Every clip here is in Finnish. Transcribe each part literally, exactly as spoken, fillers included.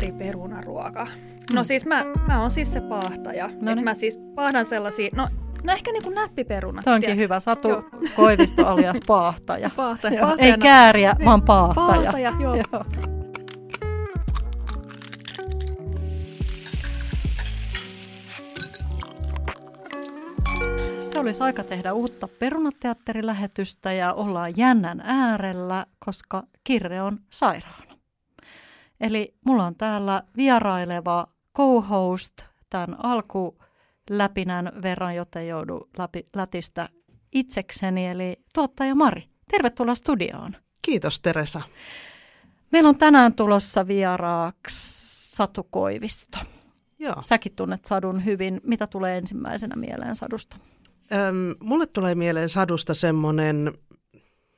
veriperunaruoka. No siis mä, mä oon siis se paahtaja. Että mä siis paahdan sellaisia, no, no ehkä niin kuin näppiperunat. Tämä onkin tiiäks? Hyvä. Satu joo. Koivisto alias paahtaja. Paahtaja. Paahtaja. Ei kääriä, niin, vaan paahtaja. Paahtaja, joo. joo. Se olisi aika tehdä uutta Perunateatterilähetystä ja ollaan jännän äärellä, koska Kirre on sairaana. Eli mulla on täällä vieraileva co-host tämän alkuläpinän verran, joten joudun läpi, lätistä itsekseni, eli tuottaja Mari. Tervetuloa studioon. Kiitos Teresa. Meillä on tänään tulossa vieraaksi Satu Koivisto. Joo. Säkin tunnet Sadun hyvin. Mitä tulee ensimmäisenä mieleen Sadusta? Mulle tulee mieleen Sadusta semmoinen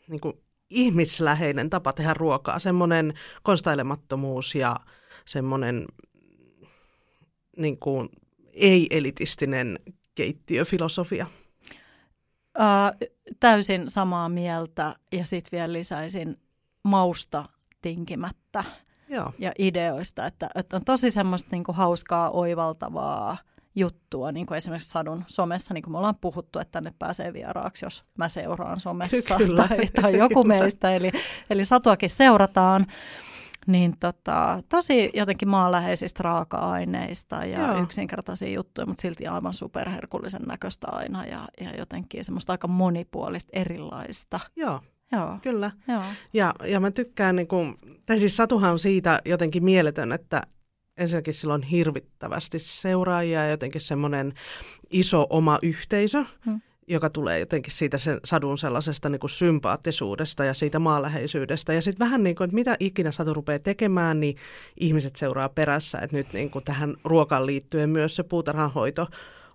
niin kuin ihmisläheinen tapa tehdä ruokaa, semmoinen konstailemattomuus ja semmoinen niin kuin ei-elitistinen keittiöfilosofia. Äh, täysin samaa mieltä ja sitten vielä lisäisin mausta tinkimättä. Joo. Ja ideoista, että, että on tosi semmoista niin kuin hauskaa, oivaltavaa juttua, niin kuin esimerkiksi Sadun somessa, niin kuin me ollaan puhuttu, että tänne pääsee vieraaksi, jos mä seuraan somessa tai, tai joku kyllä. meistä, eli, eli Satuakin seurataan, niin tota, tosi jotenkin maanläheisistä raaka-aineista ja joo. yksinkertaisia juttuja, mutta silti aivan superherkullisen näköistä aina ja, ja jotenkin semmoista aika monipuolista erilaista. Joo. Joo, kyllä. Joo. Ja, ja mä tykkään, niin kuin, tai siis Satuhan on siitä jotenkin mieletön, että ensinnäkin sillä on hirvittävästi seuraajia ja jotenkin semmoinen iso oma yhteisö, hmm. joka tulee jotenkin siitä sen Sadun sellaisesta niin kuin sympaattisuudesta ja siitä maanläheisyydestä. Ja sitten vähän niin kuin, että mitä ikinä Satu rupeaa tekemään, niin ihmiset seuraa perässä, että nyt niin kuin tähän ruokaan liittyen myös se puutarhanhoito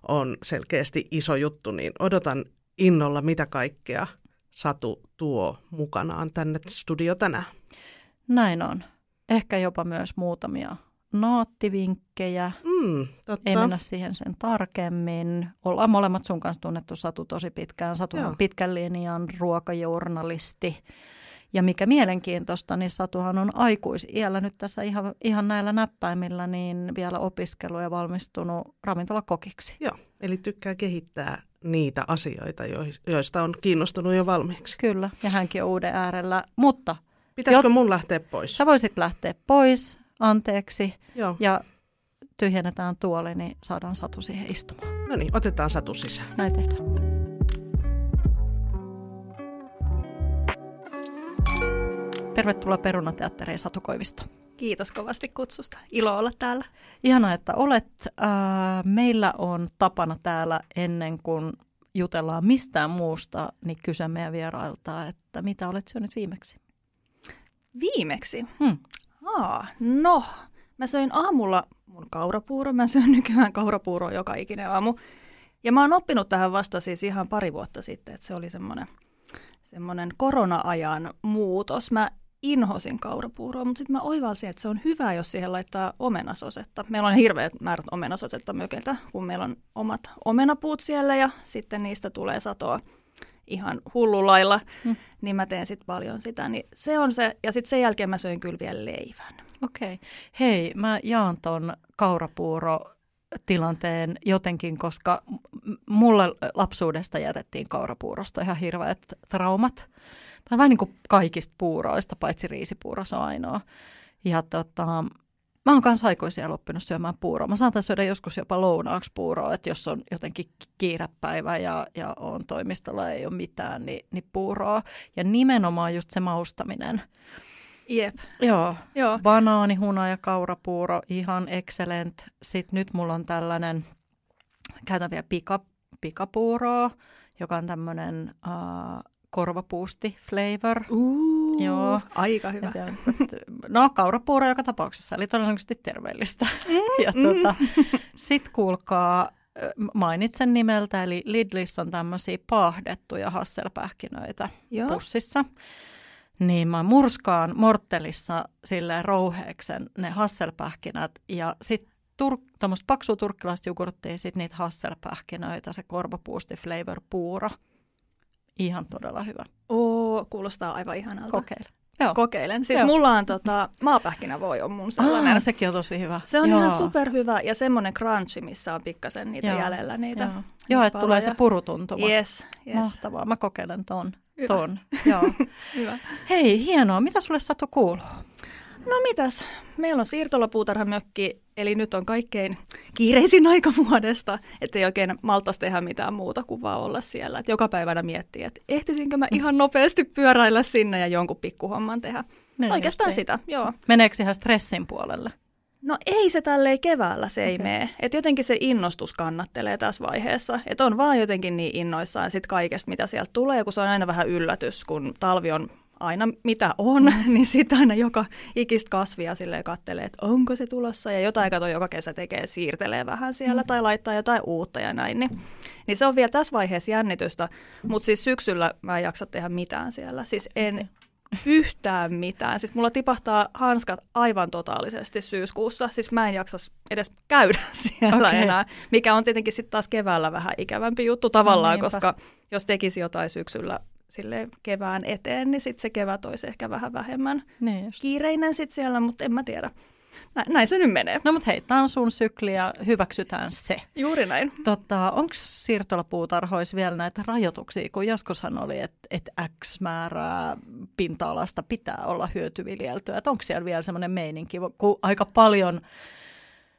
on selkeästi iso juttu, niin odotan innolla mitä kaikkea Satu tuo mukanaan tänne studio tänään. Näin on. Ehkä jopa myös muutamia naattivinkkejä. Mm, totta. Ei mennä siihen sen tarkemmin. Ollaan molemmat sun kanssa tunnettu Satu tosi pitkään. Satu on pitkän linjan ruokajournalisti. Ja mikä mielenkiintoista, niin Satuhan on aikuisiällä nyt tässä ihan, ihan näillä näppäimillä niin vielä opiskellut ja valmistunut ravintolakokiksi. Joo, eli tykkää kehittää niitä asioita, joista on kiinnostunut jo valmiiksi. Kyllä, ja hänkin on uuden äärellä, mutta... Pitäisikö jot... mun lähteä pois? Sä voisit lähteä pois, anteeksi, joo. ja tyhjennetään tuoli, niin saadaan Satu siihen istumaan. No niin, otetaan Satu sisään. Näin tehdään. Tervetuloa Perunateatteriin, Satu Koivisto. Kiitos kovasti kutsusta. Ilo olla täällä. Ihanaa, että olet. Äh, meillä on tapana täällä ennen kuin jutellaan mistään muusta, niin kysyä meidän vierailta, että mitä olet syönyt viimeksi? Viimeksi? Hmm. Aa, no, mä söin aamulla mun kaurapuuron. Mä syön nykyään kaurapuuroa joka ikinen aamu. Ja mä oon oppinut tähän vasta siis ihan pari vuotta sitten, että se oli semmoinen... Semmoinen korona-ajan muutos. Mä inhosin kaurapuuroa, mutta sitten mä oivalsin, että se on hyvä, jos siihen laittaa omenasosetta. Meillä on hirveät määrät omenasosetta mökeltä, kun meillä on omat omenapuut siellä ja sitten niistä tulee satoa ihan hullulailla. Mm. Niin mä teen sitten paljon sitä. Niin se on se. Ja sitten sen jälkeen mä söin kyllä vielä leivän. Okei. Okay. Hei, mä jaan ton kaurapuuro tilanteen jotenkin, koska mulle lapsuudesta jätettiin kaurapuurosta ihan hirveät traumat. Tai vähän niin kuin kaikista puuroista, paitsi riisipuuro, se on ainoa. Ja tota, mä oon kanssa aikuisia oppinut syömään puuroa. Mä saatan syödä joskus jopa lounaaksi puuroa, että jos on jotenkin kiirepäivä ja, ja on toimistolla ei ole mitään, niin, niin puuroa. Ja nimenomaan just se maustaminen. Jep. Joo. Joo. Banaani, huna ja kaurapuuro, ihan excellent. Sitten nyt mulla on tällainen, käytän vielä pika, pikapuuroa, joka on tämmöinen äh, korvapuusti flavor. Uuu, joo. Aika hyvä. Ja, no, kaurapuuro joka tapauksessa, eli todennäköisesti terveellistä. Mm, ja tuota, mm. Sitten kuulkaa, mainitsen nimeltä, eli Lidlissä on tämmöisiä paahdettuja hasselpähkinöitä joo. pussissa. Niin mä murskaan morttelissa silleen rouheeksen ne hasselpähkinät ja sitten tur- tämmöistä paksua turkkilaista jogurttia, sitten niitä hasselpähkinöitä, se korvapuusti flavor puuro. Ihan todella hyvä. Oo, kuulostaa aivan ihanalta. Kokeile. Joo. Kokeilen. Siis Joo. mulla on tota, maapähkinävoi on mun sellainen. Aa, sekin on tosi hyvä. Se on Joo. ihan superhyvä ja semmoinen crunchi, missä on pikkasen niitä Joo. jäljellä niitä. Joo, Joo että tulee se purutuntuma. Yes, yes. Mahtavaa. Mä kokeilen ton. Hyvä. ton. Joo. Hyvä. Hei, hienoa. Mitä sulle Satu kuuluu? No mitäs? Meillä on siirtolapuutarhamökki, eli nyt on kaikkein kiireisin aika vuodesta, ettei oikein maltaisi tehdä mitään muuta kuin vaan olla siellä. Et joka päivänä miettii, että ehtisinkö mä ihan nopeasti pyöräillä sinne ja jonkun pikkuhomman tehdä. No, oikeastaan just sitä, joo. Meneekö ihan stressin puolelle? No ei se tälleen keväällä, se ei okay. mene. Et jotenkin se innostus kannattelee tässä vaiheessa. Että on vaan jotenkin niin innoissaan sit kaikesta, mitä sieltä tulee, kun se on aina vähän yllätys, kun talvi on aina mitä on, mm. niin sitten aina joka ikistä kasvia silleen kattelee, että onko se tulossa. Ja jotain kato joka kesä tekee, siirtelee vähän siellä mm. tai laittaa jotain uutta ja näin. Niin, niin se on vielä tässä vaiheessa jännitystä, mutta siis syksyllä mä en jaksa tehdä mitään siellä. Siis en yhtään mitään. Siis mulla tipahtaa hanskat aivan totaalisesti syyskuussa. Siis mä en jaksa edes käydä siellä okay. enää, mikä on tietenkin sitten taas keväällä vähän ikävämpi juttu tavallaan, no, koska jos tekisi jotain syksyllä, sille kevään eteen, niin sitten se kevät olisi ehkä vähän vähemmän niin kiireinen sitten siellä, mutta en mä tiedä. Nä, näin se nyt menee. No mutta hei, tämä on sun sykli ja hyväksytään se. Juuri näin. Tota, onko siirtolapuutarhoissa vielä näitä rajoituksia, kun joskushan oli, että et X määrää pinta-alasta pitää olla hyötyviljeltyä. Onko siellä vielä semmoinen meininki, kun aika paljon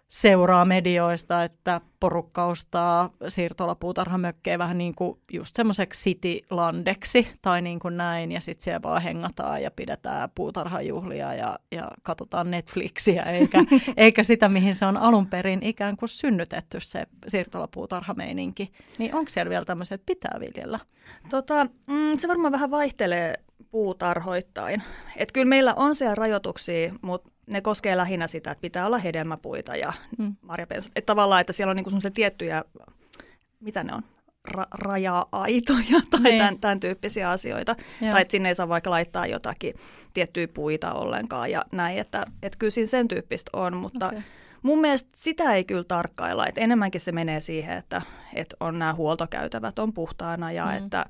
seuraa medioista, että porukka ostaa siirtolapuutarhamökkejä vähän niin kuin just semmoiseksi citylandeksi tai niin kuin näin. Ja sitten siellä vaan hengataan ja pidetään puutarhajuhlia ja, ja katsotaan Netflixiä, eikä, eikä sitä, mihin se on alun perin ikään kuin synnytetty se siirtolapuutarhameininki. Niin onko siellä vielä tämmöiset, että pitää viljellä? Tota, mm, se varmaan vähän vaihtelee puutarhoittain. Että kyllä meillä on siellä rajoituksia, mutta ne koskee lähinnä sitä, että pitää olla hedelmäpuita ja mm. marjapensat. Että tavallaan, että siellä on niinku semmoisia tiettyjä, mitä ne on, Ra- raja-aitoja tai tämän, tämän tyyppisiä asioita. Joo. Tai että sinne ei saa vaikka laittaa jotakin tiettyjä puita ollenkaan ja näin. Että, että kyllä siinä sen tyyppistä on, mutta okay. mun mielestä sitä ei kyllä tarkkailla. Että enemmänkin se menee siihen, että, että on nämä huoltokäytävät on puhtaana ja mm. että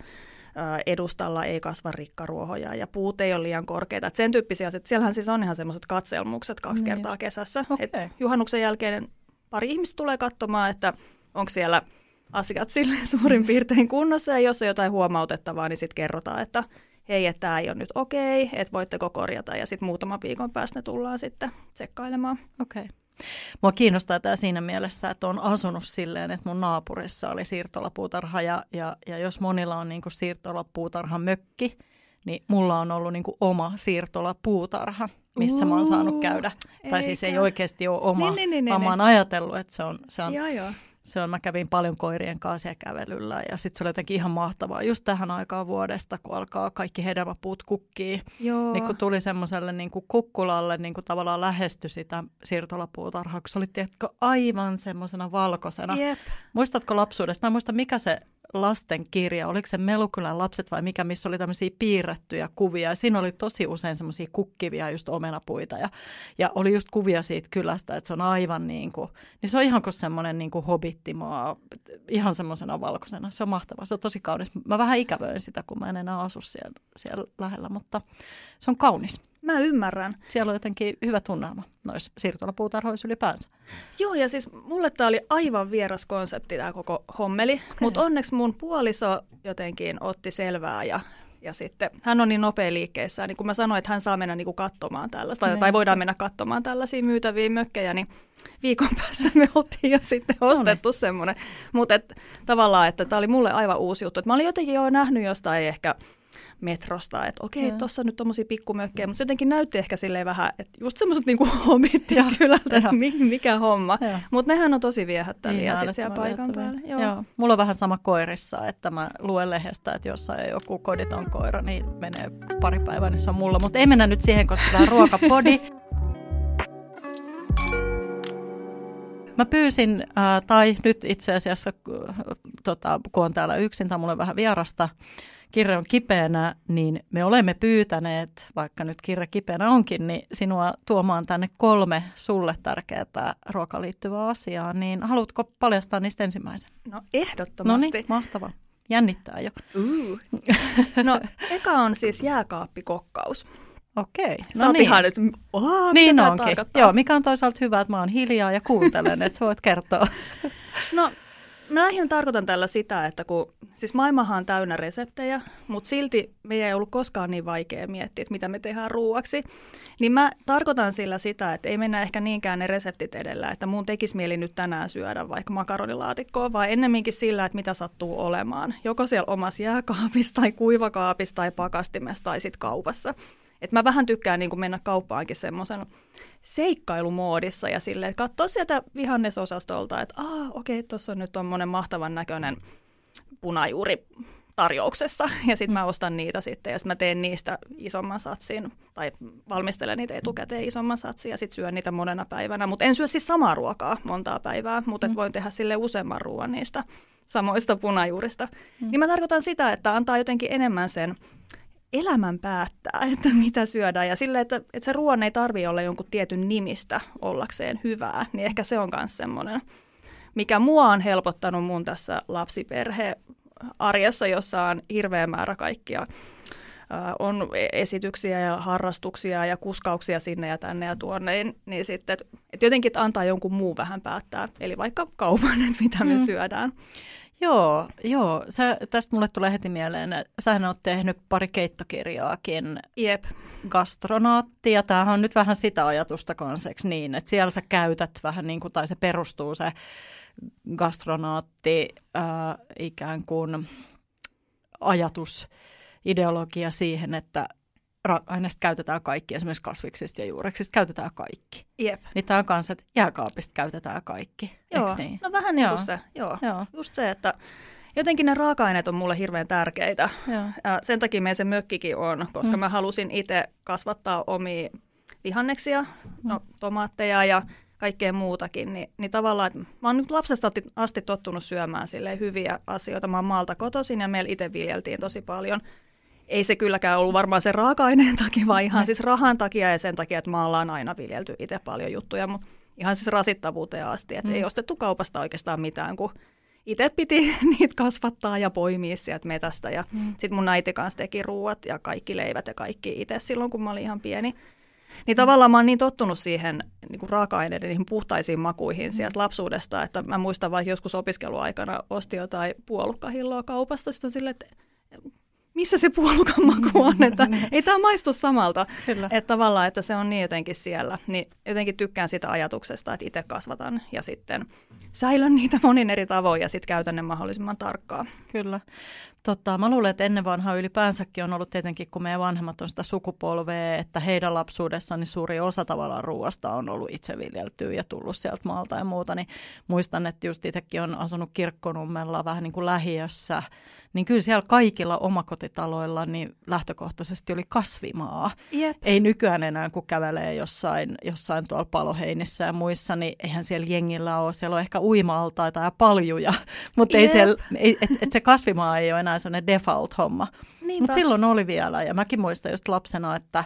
edustalla ei kasva rikkaruohoja ja puut ei ole liian korkeita. Et sen tyyppisiä asioita. Siellähän siis on ihan semmoiset katselmukset kaksi niin kertaa just. kesässä. Okay. Et juhannuksen jälkeen pari ihmistä tulee katsomaan, että onko siellä asiat sille suurin piirtein kunnossa. Ja jos on jotain huomautettavaa, niin sitten kerrotaan, että hei, että tämä ei ole nyt okei, okay, että voitteko korjata. Ja sitten muutaman viikon päästä ne tullaan sitten tsekkailemaan. Okei. Okay. Mua kiinnostaa tämä siinä mielessä, että olen asunut silleen, että mun naapurissa oli siirtolapuutarha ja, ja, ja jos monilla on niinku siirtolapuutarhan mökki, niin mulla on ollut niinku oma siirtolapuutarha, missä mä oon saanut käydä. Eikä. Tai siis ei oikeasti ole oma, niin, niin, niin, vaan niin. mä oon ajatellut, että se on, se on, joo, joo. Se on mä kävin paljon koirien kanssa ja kävelyllä ja sitten se oli jotenkin ihan mahtavaa just tähän aikaan vuodesta, kun alkaa kaikki hedelmäpuut kukkii. Joo. Niin kun tuli semmoiselle niin kuin kukkulalle, niin kuin tavallaan lähesty sitä siirtolapuutarhaa, kun se oli tiedätkö, aivan semmoisena valkoisena. Jep. Muistatko lapsuudesta? Mä en muista, mikä se lasten kirja, oliko se Melukylän lapset vai mikä, missä oli tämmöisiä piirrettyjä kuvia. Ja siinä oli tosi usein semmoisia kukkivia just omenapuita ja, ja oli just kuvia siitä kylästä, että se on aivan niin kuin, niin se on ihan kuin semmoinen niin kuin hobittimaa, ihan semmoisena valkoisena. Se on mahtavaa, se on tosi kaunis. Mä vähän ikävöin sitä, kun mä en enää asu siellä, siellä lähellä, mutta se on kaunis. Mä ymmärrän. Siellä on jotenkin hyvä tunnelma noissa siirtolapuutarhoissa ylipäänsä. Joo, ja siis mulle tämä oli aivan vieras konsepti tämä koko hommeli, okay. mutta onneksi mun puoliso jotenkin otti selvää ja, ja sitten hän on niin nopea liikkeessään, niin kun mä sanoin, että hän saa mennä niin kuin katsomaan tällaista, tai, tai voidaan mennä katsomaan tällaisia myytäviä mökkejä, niin viikon päästä me oltiin jo sitten ostettu semmoinen. Mutta et, tavallaan, että tämä oli mulle aivan uusi juttu. Et mä olin jotenkin jo nähnyt jostain ehkä metrosta, että okei, okay, tuossa on nyt tommosia pikkumökkejä, mutta se jotenkin näytti ehkä silleen vähän, että just semmoiset niinku homittia kylältä, että mikä homma. Mutta nehän on tosi viehättäviä niin, sitten siellä paikan päällä. Joo. Joo. Mulla on vähän sama koirissa, että mä luen lehdestä, että jos on joku koditon koira, niin menee pari päivää, niin se on mulla. Mutta ei mennä nyt siihen, koska tämä on ruokapodi. Mä pyysin, äh, tai nyt itse asiassa, äh, tota, kun on täällä yksin, tai mulla on vähän vierasta, Kirre on kipeänä, niin me olemme pyytäneet, vaikka nyt Kirre kipeänä onkin, niin sinua tuomaan tänne kolme sulle tärkeää ruokaan liittyvää asiaa. Niin haluatko paljastaa niistä ensimmäisen? No ehdottomasti. No niin, mahtavaa. Jännittää jo. Uh. No eka on siis jääkaappikokkaus. Okei. No niin. Ihan, että ooo, niin onkin. Joo, mikä on toisaalta hyvä, että mä oon hiljaa ja kuuntelen, että sä voit kertoa. No, mä lähinnä tarkoitan tällä sitä, että kun, siis maailmahan on täynnä reseptejä, mutta silti meidän ei ollut koskaan niin vaikea miettiä, että mitä me tehdään ruuaksi. Niin mä tarkoitan sillä sitä, että ei mennä ehkä niinkään ne reseptit edellä, että mun tekisi mieli nyt tänään syödä vaikka makaronilaatikkoa, vaan ennemminkin sillä, että mitä sattuu olemaan. Joko siellä omassa jääkaapissa tai kuivakaapissa tai pakastimessa tai sitten kaupassa. Et mä vähän tykkään niin kun mennä kauppaankin semmoisen seikkailumoodissa ja silleen, että katsoa sieltä vihannesosastolta, että aah, okei, tuossa on nyt tommonen mahtavan näköinen punajuuri tarjouksessa. Ja sitten mä ostan niitä sitten ja sitten mä teen niistä isomman satsin tai valmistelen niitä etukäteen isomman satsin ja sitten syön niitä monena päivänä. Mutta en syö siis samaa ruokaa montaa päivää, mutta voin tehdä sille useamman ruoan niistä samoista punajuurista. Mm. Niin mä tarkoitan sitä, että antaa jotenkin enemmän sen elämän päättää, että mitä syödään ja sille, että, että se ruoan ei tarvitse olla jonkun tietyn nimistä ollakseen hyvää, niin ehkä se on myös semmoinen, mikä mua on helpottanut mun tässä lapsiperhearjessa, jossa on hirveä määrä kaikkia. On esityksiä ja harrastuksia ja kuskauksia sinne ja tänne ja tuonne, niin, niin sitten, että et jotenkin et antaa jonkun muun vähän päättää, eli vaikka kaupan, että mitä me mm. syödään. Joo, joo. Sä, tästä mulle tulee heti mieleen, että sähän oot tehnyt pari keittokirjaakin. Jep. Gastronaatti, ja tämähän on nyt vähän sitä ajatusta kanseksi niin, että siellä sä käytät vähän niin kuin, tai se perustuu se gastronaatti äh, ikään kuin ajatus, ideologia siihen, että aineista käytetään kaikki, esimerkiksi kasviksista ja juureksista käytetään kaikki. Jep. Niin tämä on kanssa, että jääkaapista käytetään kaikki, joo. Eikö niin? No vähän niin kuin se, joo. joo. Just se, että jotenkin ne raaka-aineet on mulle hirveän tärkeitä. Joo. Sen takia meidän se mökkikin on, koska mm. mä halusin itse kasvattaa omia vihanneksia, mm. no, tomaatteja ja kaikkea muutakin. Niin, niin tavallaan, että mä oon nyt lapsesta asti tottunut syömään silleen hyviä asioita. Mä oon maalta kotoisin ja meillä itse viljeltiin tosi paljon. Ei se kylläkään ollut varmaan sen raaka-aineen takia, vaan ihan siis rahan takia ja sen takia, että maalla on aina viljelty itse paljon juttuja, mutta ihan siis rasittavuuteen asti, että mm. ei ostettu kaupasta oikeastaan mitään, kun itse piti niitä kasvattaa ja poimia sieltä metästä ja mm. sitten mun äiti kanssa teki ruuat ja kaikki leivät ja kaikki itse silloin, kun mä olin ihan pieni. Niin tavallaan mä oon niin tottunut siihen niin kuin raaka-aineiden niihin puhtaisiin makuihin sieltä lapsuudesta, että mä muistan vaikka joskus opiskeluaikana ostin jotain puolukkahilloa kaupasta, sitten on silleen, että missä se puolukan maku on, että ei tämä maistu samalta. Kyllä. Että tavallaan, että se on niin jotenkin siellä. Niin jotenkin tykkään sitä ajatuksesta, että itse kasvatan ja sitten säilön niitä monin eri tavoin ja sitten käytän ne mahdollisimman tarkkaan. Kyllä. Totta, mä luulen, että ennen vanhaa ylipäänsäkin on ollut tietenkin, kun meidän vanhemmat on sitä sukupolvea, että heidän lapsuudessaan niin suuri osa tavallaan ruoasta on ollut itse viljeltyä ja tullut sieltä maalta ja muuta. Niin muistan, että just itsekin on asunut Kirkkonummella vähän niin kuin lähiössä, niin kyllä siellä kaikilla omakotitaloilla niin lähtökohtaisesti oli kasvimaa. Jep. Ei nykyään enää, kun kävelee jossain, jossain tuolla Paloheinissä ja muissa, niin eihän siellä jengillä ole. Siellä on ehkä uima-altaita ja paljuja, mutta ei siellä, ei, et, et se kasvimaa ei ole enää sellainen default-homma. Mutta silloin oli vielä, ja mäkin muistan just lapsena, että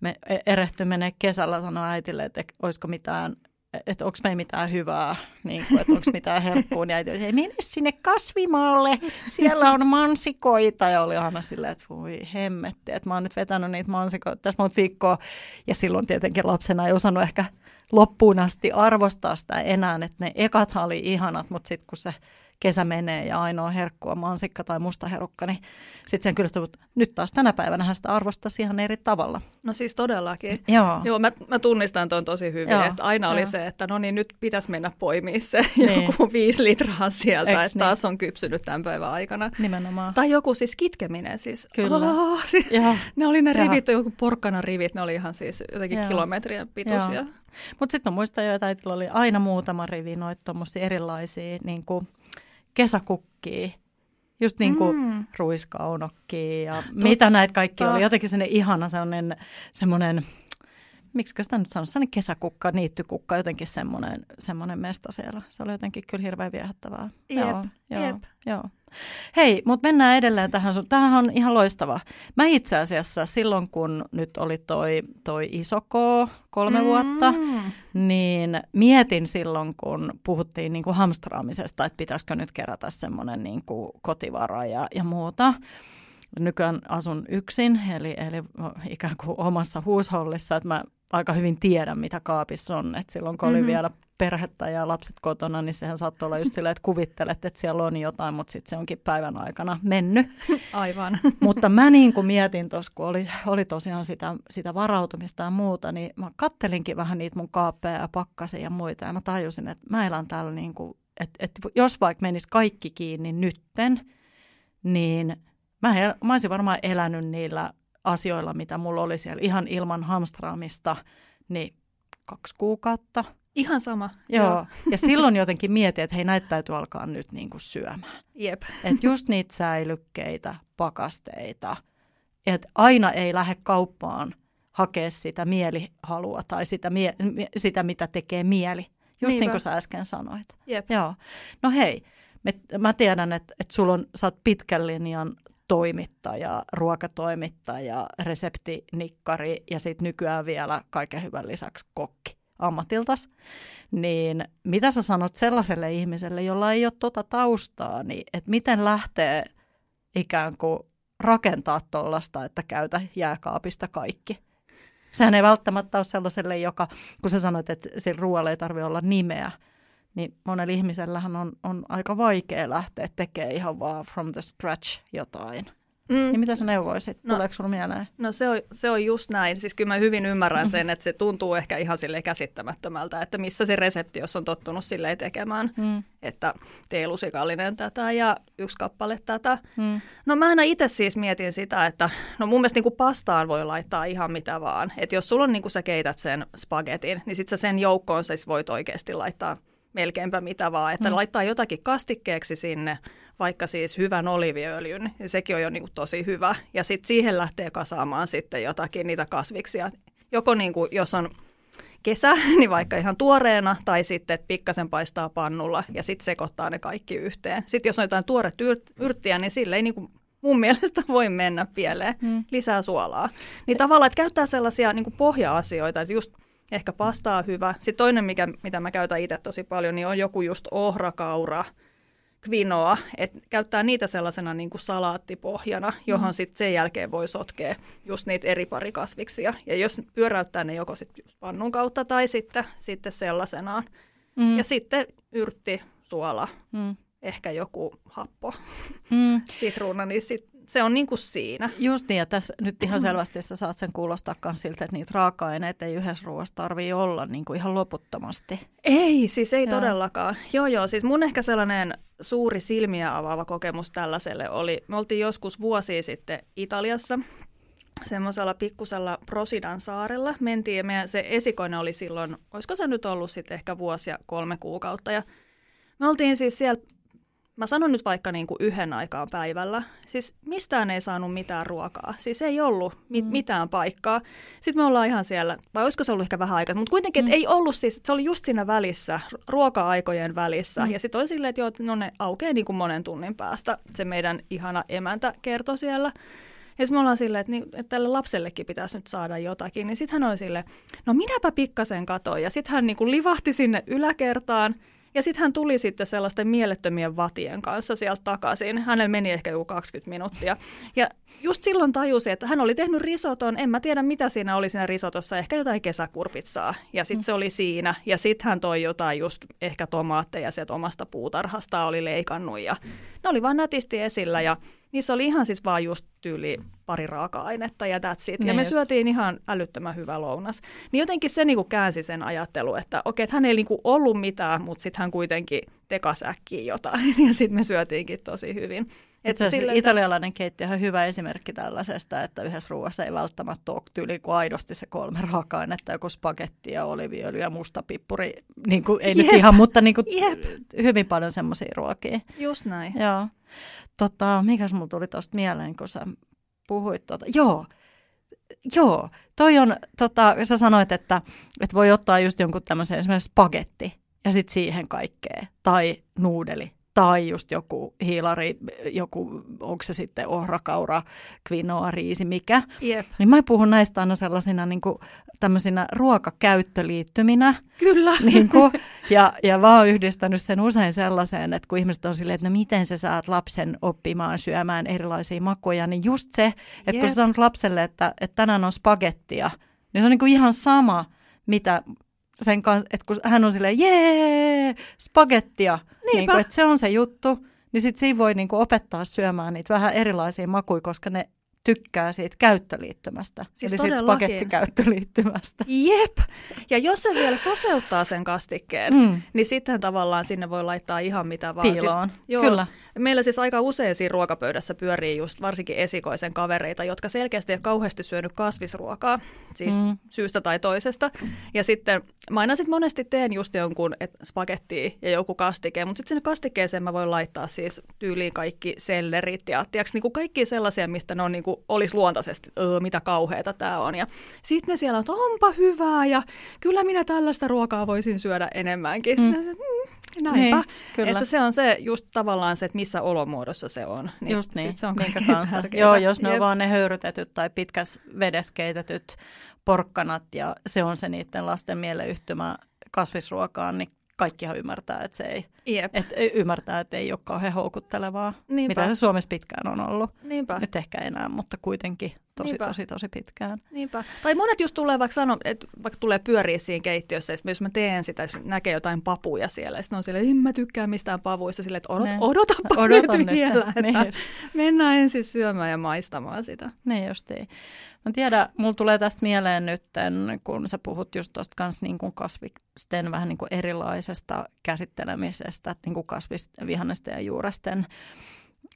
me erehtyi menee kesällä sanoa äitille, että olisiko mitään, että onko meillä mitään hyvää, niin kuin, että onko mitään herkkuu, niin äiti olisi, ei mene sinne kasvimaalle, siellä on mansikoita. Ja oli aina silleen, että voi hemmetti, että mä oon nyt vetänyt niitä mansikoita tässä monta viikkoa. Ja silloin tietenkin lapsena ei osannut ehkä loppuun asti arvostaa sitä enää, että ne ekathan oli ihanat, mutta sitten kun se kesä menee ja ainoa herkkua mansikka tai mustaherukka, niin sitten sen kyllä sitä, nyt taas tänä päivänä sitä arvostaisi ihan eri tavalla. No siis todellakin. Joo. Joo, mä, mä tunnistan tuon tosi hyvin, Joo. että aina oli Joo. se, että no niin nyt pitäisi mennä poimia se niin. joku viisi litraa sieltä, Eks että niin? taas on kypsynyt tämän päivän aikana. Nimenomaan. Tai joku siis kitkeminen siis. Kyllä. Oh, siis, ne oli ne rivit, joku porkkana rivit, ne oli ihan siis jotenkin Joo. kilometrien pituisia. Mutta sitten mä muistan jo, että äitillä oli aina muutama rivi noita tuommoisia erilaisia niin kuin kesäkukkia, just niin kuin mm. ruiskaunokkia ja Totta. Mitä näitä kaikki oli. Jotenkin sellainen ihana sellainen, sellainen miksikä sitä nyt sanoisi, sellainen kesäkukka, niittykukka, jotenkin semmoinen, semmoinen mesta siellä. Se oli jotenkin kyllä hirveän viehättävää. Jep, joo, jep. Joo. Hei, mutta mennään edelleen tähän sun. Tämähän on ihan loistava. Mä itse asiassa silloin, kun nyt oli toi, toi iso koo kolme mm. vuotta, niin mietin silloin, kun puhuttiin niin kuin hamstraamisesta, että pitäisikö nyt kerätä semmoinen niin kuin kotivara ja, ja muuta. Nykyään asun yksin, eli, eli ikään kuin omassa huushollissa, että mä aika hyvin tiedän, mitä kaapissa on. Et silloin kun oli mm-hmm. vielä perhettä ja lapset kotona, niin sehän saattoi olla just silleen, että kuvittelet, että siellä on jotain, mutta sitten se onkin päivän aikana mennyt. Aivan. Mutta mä niin kuin mietin tuossa, kun oli, oli tosiaan sitä, sitä varautumista ja muuta, niin mä kattelinkin vähän niitä mun kaappeja ja pakkasia ja muita, ja mä tajusin, että mä elän täällä niin kuin, että, että jos vaikka menisi kaikki kiinni nytten, niin mä, el, mä olisin varmaan elänyt niillä asioilla, mitä mulla oli siellä ihan ilman hamstraamista, niin kaksi kuukautta. Ihan sama. Joo. Joo. Ja silloin jotenkin mietin, että hei, näitä täytyy alkaa nyt niin kuin syömään. Jep. Että just niitä säilykkeitä, pakasteita. Että aina ei lähde kauppaan hakea sitä mielihalua tai sitä, mie- sitä mitä tekee mieli. Just niin, niin kuin sä äsken sanoit. Jep. Joo. No hei, me, mä tiedän, että, että sulla on, sä oot pitkän linjan toimittaja, ruokatoimittaja, reseptinikkari ja sitten nykyään vielä kaiken hyvän lisäksi kokki ammatiltas. Niin mitä sä sanot sellaiselle ihmiselle, jolla ei ole tuota taustaa, niin että miten lähtee ikään kuin rakentaa tuollaista, että käytä jääkaapista kaikki? Sehän ei välttämättä ole sellaiselle, joka, kun sä sanoit, että sillä ruoalla ei tarvitse olla nimeä, niin monella ihmisellähän on, on aika vaikea lähteä tekemään ihan vaan from the scratch jotain. Mm. Niin mitä sä neuvoisit? No, tuleeko sulla mieleen? No se on, se on just näin. Siis kyllä mä hyvin ymmärrän sen, että se tuntuu ehkä ihan silleen käsittämättömältä, että missä se resepti, jos on tottunut silleen tekemään, mm. että teelusikallinen tätä ja yksi kappale tätä. Mm. No mä aina itse siis mietin sitä, että no mun mielestä niinku pastaan voi laittaa ihan mitä vaan. Että jos sulla on niinku sä keität sen spagetin, niin sit sä sen joukkoon sä voit oikeasti laittaa melkeinpä mitä vaan, että mm. laittaa jotakin kastikkeeksi sinne, vaikka siis hyvän oliiviöljyn, niin sekin on jo niin kuin tosi hyvä. Ja sitten siihen lähtee kasaamaan sitten jotakin niitä kasviksia. Joko niin kuin, jos on kesä, niin vaikka ihan tuoreena, tai sitten pikkasen paistaa pannulla ja sitten sekoittaa ne kaikki yhteen. Sitten jos on jotain tuoret yrttiä, niin sille ei niin kuin mun mielestä voi mennä pieleen. Mm. Lisää suolaa. Niin tavallaan, että käyttää sellaisia niin kuin pohja-asioita, että just ehkä pastaa hyvä. Sitten toinen, mikä, mitä mä käytän itse tosi paljon, niin on joku just ohrakaura, kvinoa. Että käyttää niitä sellaisena niin kuin salaattipohjana, johon mm. sitten sen jälkeen voi sotkea just niitä eri parikasviksia. Ja jos pyöräyttää ne joko sitten just pannun kautta tai sitten, sitten sellaisenaan. Mm. Ja sitten yrtti, suola, mm. ehkä joku happo, mm. sitruuna, niin sitten. Se on niin kuin siinä. Just niin, ja tässä nyt ihan selvästi sä saat sen kuulostaa myös siltä, että niitä raaka-aineita ei yhdessä ruoassa tarvitse olla niin kuin ihan loputtomasti. Ei, siis ei joo. todellakaan. Joo, joo, siis mun ehkä sellainen suuri silmiä avaava kokemus tällaiselle oli, me oltiin joskus vuosia sitten Italiassa, semmoisella pikkusella Prosidan saarella. Mentiin ja meidän se esikoinen oli silloin, olisiko se nyt ollut sitten ehkä vuosi ja kolme kuukautta, ja me oltiin siis siellä. Mä sanon nyt vaikka niin kuin yhden aikaan päivällä. Siis mistään ei saanut mitään ruokaa. Siis ei ollut mit- mitään paikkaa. Sitten me ollaan ihan siellä, vai olisiko se ollut ehkä vähän aikaa. Mutta kuitenkin, mm. ei ollut siis, se oli just siinä välissä, ruoka-aikojen välissä. Mm. Ja sitten oli silleen, että joo, no ne aukeaa niin kuin monen tunnin päästä. Se meidän ihana emäntä kertoi siellä. Ja sitten me ollaan silleen, että, niin, että tälle lapsellekin pitäisi nyt saada jotakin. Niin sitten hän oli silleen, no minäpä pikkasen katoin. Ja sitten hän niin kuin livahti sinne yläkertaan. Ja sitten hän tuli sitten sellaisten mielettömien vatien kanssa sieltä takaisin. Hänellä meni ehkä joku kaksikymmentä minuuttia. Ja just silloin tajusin, että hän oli tehnyt risoton. En mä tiedä, mitä siinä oli siinä risotossa. Ehkä jotain kesäkurpitsaa. Ja sitten se oli siinä. Ja sitten hän toi jotain just ehkä tomaatteja sieltä omasta puutarhastaan oli leikannut. Ja ne oli vaan nätisti esillä. Ja niissä oli ihan siis vaan just tyyli pari raaka-ainetta ja that's it. Ja ne me just syötiin ihan älyttömän hyvä lounas. Niin jotenkin se niinku käänsi sen ajattelu, että okei, että hän ei niinku ollut mitään, mutta sitten hän kuitenkin tekasäkkii jotain. Ja sitten me syötiinkin tosi hyvin. Että sille, italialainen että keittiö on hyvä esimerkki tällaisesta, että yhdessä ruoassa ei välttämättä ole tyyli kuin aidosti se kolme raaka-ainetta, joku spagetti ja oliiviöljy ja musta pippuri. Niin kuin, ei nyt ihan, mutta niin kuin, hyvin paljon semmoisia ruokia. Just näin. Joo. Tota, mikäs mulla tuli tuosta mieleen, kun sä puhuit tuota. Joo, joo. Toi on, tota, sä sanoit, että, että voi ottaa just jonkun tämmöisen esimerkiksi spagetti ja sitten siihen kaikkea. Tai nuudeli Tai just joku hiilari, joku, onko se sitten ohrakaura, kvinoa, riisi, mikä. Yep. Niin mä puhun näistä aina sellaisina niin kuin, tämmöisinä ruokakäyttöliittyminä. Kyllä. Niin kuin, ja, ja mä oon yhdistänyt sen usein sellaiseen, että kun ihmiset on silleen, että no miten sä saat lapsen oppimaan syömään erilaisia makuja, niin just se, että yep. kun sä sanot lapselle, että, että tänään on spagettia, niin se on niin kuin ihan sama, mitä... Sen kanssa, että kun hän on silleen, jee, spagettia, niin kuin, että se on se juttu, niin sitten siinä voi niin kuin opettaa syömään niitä vähän erilaisia makuja, koska ne tykkää siitä käyttöliittymästä, siis eli siitä spagettikäyttöliittymästä. Jep, ja jos se vielä soseuttaa sen kastikkeen, mm. niin sitten tavallaan sinne voi laittaa ihan mitä vaan. Piiloon, siis, joo, kyllä. Meillä siis aika usein siinä ruokapöydässä pyörii just varsinkin esikoisen kavereita, jotka selkeästi ei ole kauheasti syönyt kasvisruokaa, siis mm. syystä tai toisesta. Ja sitten mä aina sit monesti teen just jonkun et spagettia ja joku kastike, mutta sitten sinne kastikkeeseen mä voin laittaa siis tyyliin kaikki sellerit ja tiiäks, niin kuin kaikki sellaisia, mistä ne on niin kuin olisi luontaisesti, öö, mitä kauheata tämä on. Ja sitten ne siellä on, että onpa hyvää ja kyllä minä tällaista ruokaa voisin syödä enemmänkin. Mm. Sitten, näinpä. Niin, että se on se just tavallaan se, että missä olomuodossa se on. Niin just niin, se on minkä kanssa. Joo, jos ne Jep. on vaan ne höyrytetyt tai pitkässä vedessä keitetyt porkkanat ja se on se niiden lasten mieleyhtymä kasvisruokaan, niin kaikkihan ymmärtää, että se ei, että ymmärtää, että ei ole kauhean houkuttelevaa, Niinpä. Mitä se Suomessa pitkään on ollut. Niinpä. Nyt ehkä enää, mutta kuitenkin tosi, Niinpä. tosi, tosi pitkään. Niinpä. Tai monet just tulee vaikka sanoa, että vaikka tulee pyöriä siinä keittiössä, ja jos mä teen sitä, näkee jotain papuja siellä, ja sitten on silleen, en mä tykkää mistään pavuista, silleen, että odot, odotapas Odotan nyt vielä, että mennään ensin syömään ja maistamaan sitä. Niin justiin. Mä tiedän, mulla tulee tästä mieleen nyt, kun sä puhut just tuosta kans niin kuin kasvisten vähän niin kuin erilaisesta käsittelemisestä, niin kuin kasvisten, vihannesten ja juuresten,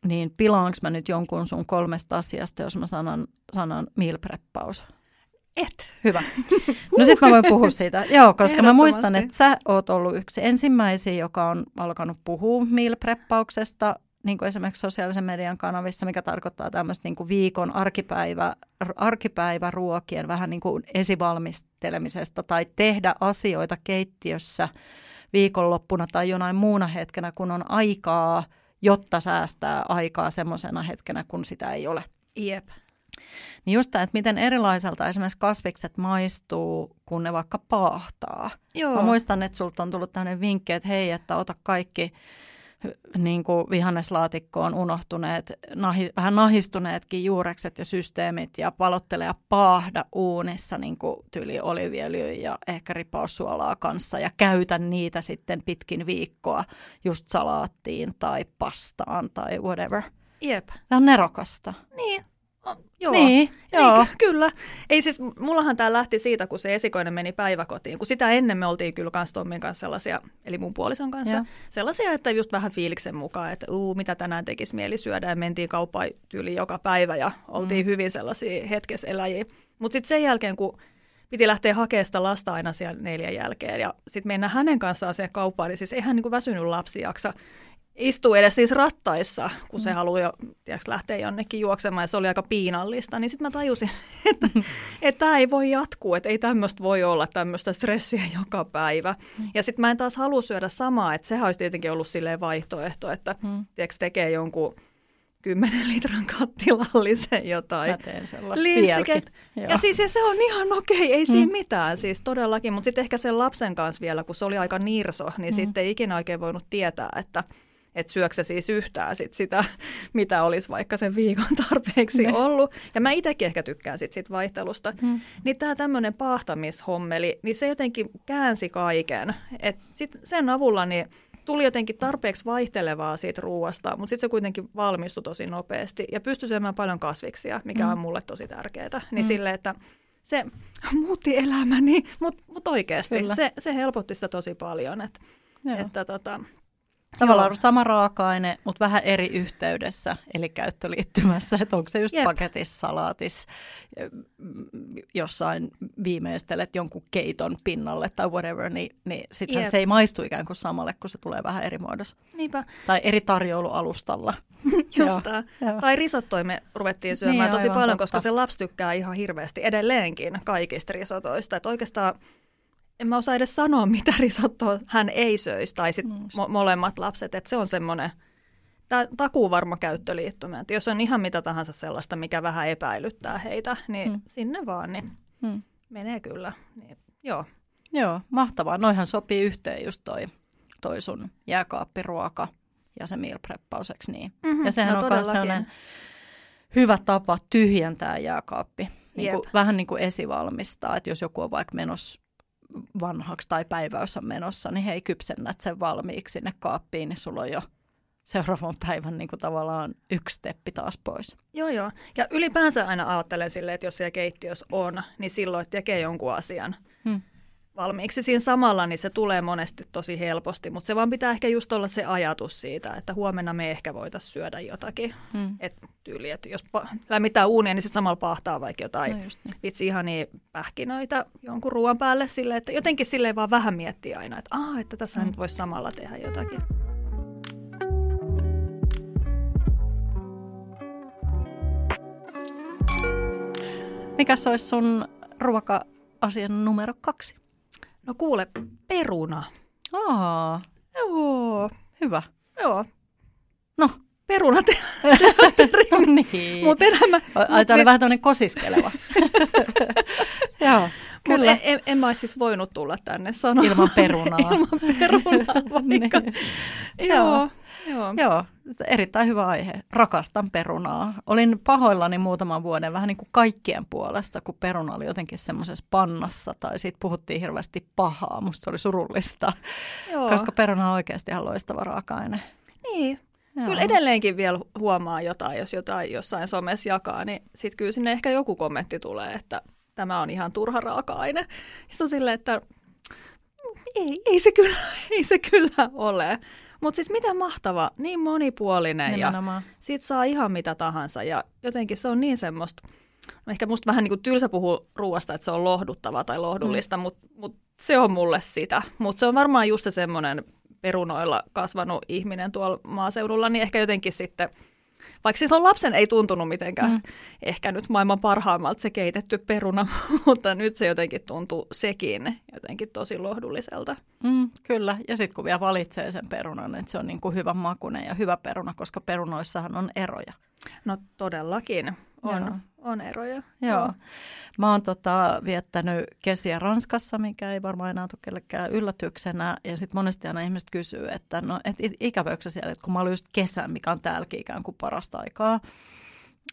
niin pilaanko mä nyt jonkun sun kolmesta asiasta, jos mä sanon, sanon meal preppaus? Et. Hyvä. No sit mä voin puhua siitä. Joo, koska mä muistan, että sä oot ollut yksi ensimmäisiä, joka on alkanut puhua meal preppauksesta, niin kuin esimerkiksi sosiaalisen median kanavissa, mikä tarkoittaa tämmöistä niin kuin viikon arkipäivä, arkipäiväruokien vähän niin kuin esivalmistelemisesta tai tehdä asioita keittiössä viikonloppuna tai jonain muuna hetkenä, kun on aikaa, jotta säästää aikaa semmoisena hetkenä, kun sitä ei ole. Jep. Niin just tämä, että miten erilaiselta esimerkiksi kasvikset maistuu, kun ne vaikka paahtaa. Joo. Mä muistan, että sulta on tullut tämmöinen vinkki, että hei, että ota kaikki... Niin kuin vihanneslaatikkoon unohtuneet, nahi, vähän nahistuneetkin juurekset ja systeemit ja palottele ja paahda uunissa niin kuin tyyli oliiviöljyä ja ehkä ripaussuolaa kanssa ja käytä niitä sitten pitkin viikkoa just salaattiin tai pastaan tai whatever. Jep. Tämä on nerokasta. Niin. Joo, niin, joo. Ei, kyllä. Ei siis, mullahan tämä lähti siitä, kun se esikoinen meni päiväkotiin, kun sitä ennen me oltiin kyllä kans Tommin kanssa sellaisia, eli mun puolison kanssa, ja. sellaisia, että just vähän fiiliksen mukaan, että uu, mitä tänään tekisi mieli syödä, ja mentiin kauppaan tyyli joka päivä, ja oltiin mm. hyvin sellaisia hetkeseläjiä. Mutta sitten sen jälkeen, kun piti lähteä hakemaan sitä lasta aina siellä neljän jälkeen, ja sitten mennään hänen kanssaan siihen kauppaan, niin siis eihän niinku väsynyt lapsi jaksa. Istuu edes siis rattaissa, kun se mm. haluaa jo, tiiäks, lähteä jonnekin juoksemaan, ja se oli aika piinallista, niin sitten mä tajusin, että tämä ei voi jatkua, että ei tämmöistä voi olla, tämmöistä stressiä joka päivä. Mm. Ja sitten mä en taas halua syödä samaa, että sehän olisi tietenkin ollut silleen vaihtoehto, että mm. tiiäks, tekee jonkun kymmenen litran kattilallisen jotain. Mä teen sellaista vieläkin. Ja siis ja se on ihan okei, ei siinä mm. mitään siis todellakin, mutta sitten ehkä sen lapsen kanssa vielä, kun se oli aika nirso, niin mm. sitten ei ikinä oikein voinut tietää, että Että syökö se siis yhtään sit sitä, mitä olisi vaikka sen viikon tarpeeksi ne. ollut. Ja mä itsekin ehkä tykkään sit siitä vaihtelusta. Hmm. Niin tämä tämmöinen paahtamishommeli, niin se jotenkin käänsi kaiken. Et sit sen avulla niin tuli jotenkin tarpeeksi vaihtelevaa siitä ruuasta, mutta sitten se kuitenkin valmistui tosi nopeasti. Ja pystyi syömään paljon kasviksia, mikä hmm. on mulle tosi tärkeää. Niin hmm. silleen, että se muutti elämäni, mutta mut oikeasti se, se helpotti sitä tosi paljon. Et, että tota... Tavallaan Joo. sama raaka-aine, mutta vähän eri yhteydessä, eli käyttöliittymässä, että onko se just Jep. paketissa, salaatissa, jossain viimeistelet jonkun keiton pinnalle tai whatever, niin, niin sittenhän Jep. se ei maistu ikään kuin samalle, kun se tulee vähän eri muodossa. Niinpä. Tai eri tarjoulualustalla. Just tämä. Tai risottoja me ruvettiin syömään niin, tosi paljon, totta. Koska se lapsi tykkää ihan hirveästi edelleenkin kaikista risotoista, että oikeastaan... en mä osaa edes sanoa, mitä risottoa hän ei söisi, tai sit mo- molemmat lapset, että se on semmoinen takuuvarma käyttöliittymä. Et jos on ihan mitä tahansa sellaista, mikä vähän epäilyttää heitä, niin mm. sinne vaan, niin mm. menee kyllä. Niin, joo. Joo, mahtavaa. Noihan sopii yhteen just toi, toi sun jääkaappiruoka ja se meal preppaus, eikö niin? Mm-hmm. Ja sehän no, on myös sellainen hyvä tapa tyhjentää jääkaappi. Niin kuin, vähän niin kuin esivalmistaa, että jos joku on vaikka menossa vanhaksi tai päiväys on menossa, niin hei, kypsennät sen valmiiksi sinne kaappiin, niin sulla on jo seuraavan päivän niin kuin tavallaan yksi steppi taas pois. Joo, joo. Ja ylipäänsä aina ajattelen silleen, että jos siellä keittiössä on, niin silloin tekee jonkun asian hmm. valmiiksi siinä samalla, niin se tulee monesti tosi helposti, mutta se vaan pitää ehkä just olla se ajatus siitä, että huomenna me ehkä voitaisiin syödä jotakin. Hmm. Et tyyli, että jos pa- lämmittää uunia, niin sitten samalla pahtaa vaikka jotain no niin. vitsi ihania pähkinöitä jonkun ruoan päälle silleen, että jotenkin silleen vaan vähän miettii aina, että aah, että tässä hmm. nyt voisi samalla tehdä jotakin. Mikäs olisi sun ruoka-asian numero kaksi? No kuule, peruna. Aa, joo. Hyvä. Joo. No, perunateatteri. No niin. Mut enemmän. Tämä on siis vähän tämmöinen kosiskeleva. Joo, kyllä. En, en, en mä olisi siis voinut tulla tänne sanomaan. Ilman perunaa. Ilman perunaa vaikka. niin. Joo. Joo. Joo, erittäin hyvä aihe. Rakastan perunaa. Olin pahoillani muutaman vuoden vähän niin kuin kaikkien puolesta, kun peruna oli jotenkin semmoisessa pannassa tai siitä puhuttiin hirveästi pahaa. Musta se oli surullista, Joo. koska peruna on oikeasti ihan loistava raaka-aine. Niin, Joo. kyllä edelleenkin vielä huomaa jotain, jos jotain jossain somessa jakaa, niin sitten kyllä sinne ehkä joku kommentti tulee, että tämä on ihan turha raaka-aine. Sitten on silleen, että ei, ei, se kyllä, ei se kyllä ole. Mutta siis mitä mahtava, niin monipuolinen Nimenomaan. Ja siitä saa ihan mitä tahansa ja jotenkin se on niin semmoista, no ehkä musta vähän niin kuin tylsä puhuu ruoasta, että se on lohduttavaa tai lohdullista, mm. mutta mut se on mulle sitä. Mutta se on varmaan just se semmoinen perunoilla kasvanut ihminen tuolla maaseudulla, niin ehkä jotenkin sitten, vaikka silloin lapsen ei tuntunut mitenkään mm. ehkä nyt maailman parhaimmalta se keitetty peruna, mutta nyt se jotenkin tuntuu sekin jotenkin tosi lohdulliselta. Mm, kyllä, ja sitten kun vielä valitsee sen perunan, että se on niin kuin hyvä makuinen ja hyvä peruna, koska perunoissahan on eroja. No todellakin on, Joo. on eroja. Joo. Joo. Mä oon tota, viettänyt kesiä Ranskassa, mikä ei varmaan enää tule kellekään yllätyksenä. Ja sitten monesti aina ihmiset kysyy, että no et, et, ikävöikö siellä, että kun mä olin just kesän, mikä on täälläkin ikään kuin parasta aikaa,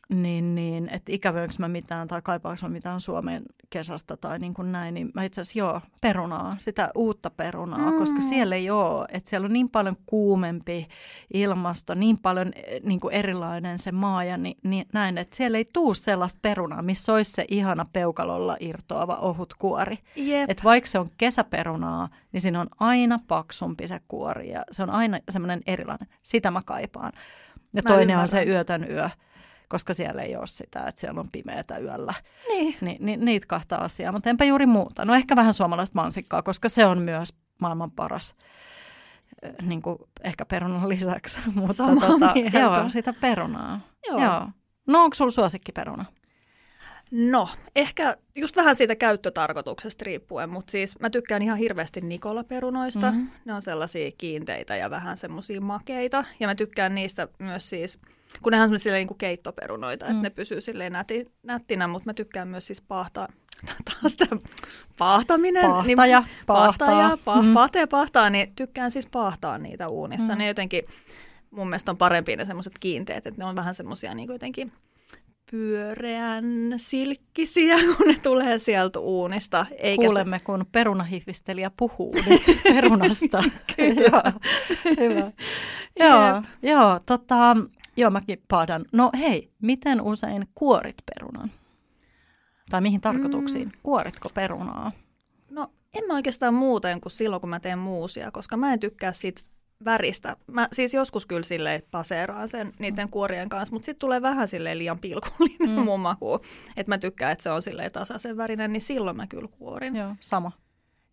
niin, niin että ikävöikö mä mitään tai kaipaanko mä mitään Suomen kesästä tai niin kuin näin. Niin mä itse asiassa joo, perunaa, sitä uutta perunaa, mm. koska siellä ei ole. Että siellä on niin paljon kuumempi ilmasto, niin paljon niin kuin erilainen se maa ja niin, niin, näin. Että siellä ei tuu sellaista perunaa, missä olisi se ihana peukalolla irtoava ohut kuori. Yep. Että vaikka se on kesäperunaa, niin siinä on aina paksumpi se kuori ja se on aina semmoinen erilainen. Sitä mä kaipaan. Ja mä toinen ymmärrän. On se yötön yö. Koska siellä ei ole sitä, että siellä on pimeätä yöllä. Niin. Ni, ni, niitä kahta asiaa, mutta enpä juuri muuta. No ehkä vähän suomalaista mansikkaa, koska se on myös maailman paras, niin kuin ehkä perunan lisäksi. Mutta samaa tota, mieltä. Joo, sitä perunaa. Joo. Joo. No onko sulla suosikkiperuna? No, ehkä just vähän siitä käyttötarkoituksesta riippuen, mutta siis mä tykkään ihan hirveästi nikolaperunoista. Mm-hmm. Ne on sellaisia kiinteitä ja vähän semmoisia makeita. Ja mä tykkään niistä myös siis, kun nehän on semmoisia niin kuin keittoperunoita, mm. että ne pysyy silleen näti, nättinä, mutta mä tykkään myös siis pahtaa. Taas tämä pahtaminen. Pahtaja, niin, pahtaa. Pahtaja, pah, mm. pahtaa ja pahtaa, niin tykkään siis pahtaa niitä uunissa. Mm. Ne jotenkin mun mielestä on parempia ne semmoiset kiinteät, että ne on vähän semmoisia niin jotenkin pyöreän silkkisiä, kun ne tulee sieltä uunista. Eikä Kuulemme, se... kun perunahifistelijä puhuu nyt perunasta. Kyllä. Hyvä. Joo, joo, tota, joo, mäkin pahdan. No hei, miten usein kuorit perunan? Tai mihin tarkoituksiin? Mm. Kuoritko perunaa? No en mä oikeastaan muuten kuin silloin, kun mä teen muusia, koska mä en tykkää siitä väristä. Mä siis joskus kyllä silleen paseeraan sen niiden kuorien kanssa, mutta sitten tulee vähän silleen liian pilkullinen mm. mun makuun. Että mä tykkään, että se on silleen tasaisen värinen, niin silloin mä kyllä kuorin. Joo, sama.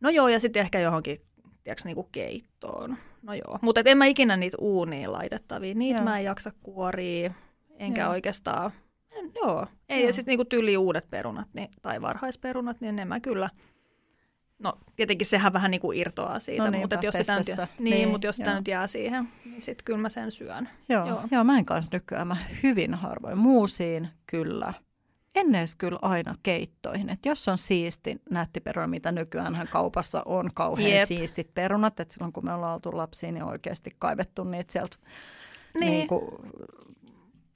No joo, ja sitten ehkä johonkin, tiedätkö, niinku keittoon. No joo, mutta en mä ikinä niitä uuniin laitettavia. Niitä joo. mä en jaksa kuoria, enkä joo. oikeastaan, en, joo. Ei, joo. Ja sitten niinku tyli uudet perunat niin, tai varhaisperunat, niin ne mä kyllä No tietenkin sehän vähän niin kuin irtoaa siitä, no niin, mutta jos sitä, nyt, niin, niin, mut jos sitä nyt jää siihen, niin sitten kyllä mä sen syön. Joo, joo. joo mä en kanssa nykyään, mä hyvin harvoin. Muusiin kyllä. En edes kyllä aina keittoihin. Et jos on siisti nätti peruna, mitä nykyäänhän kaupassa on kauhean Jep. siistit perunat, että silloin kun me ollaan oltu lapsiin, niin oikeasti kaivettu niitä sieltä niin. niin kuin,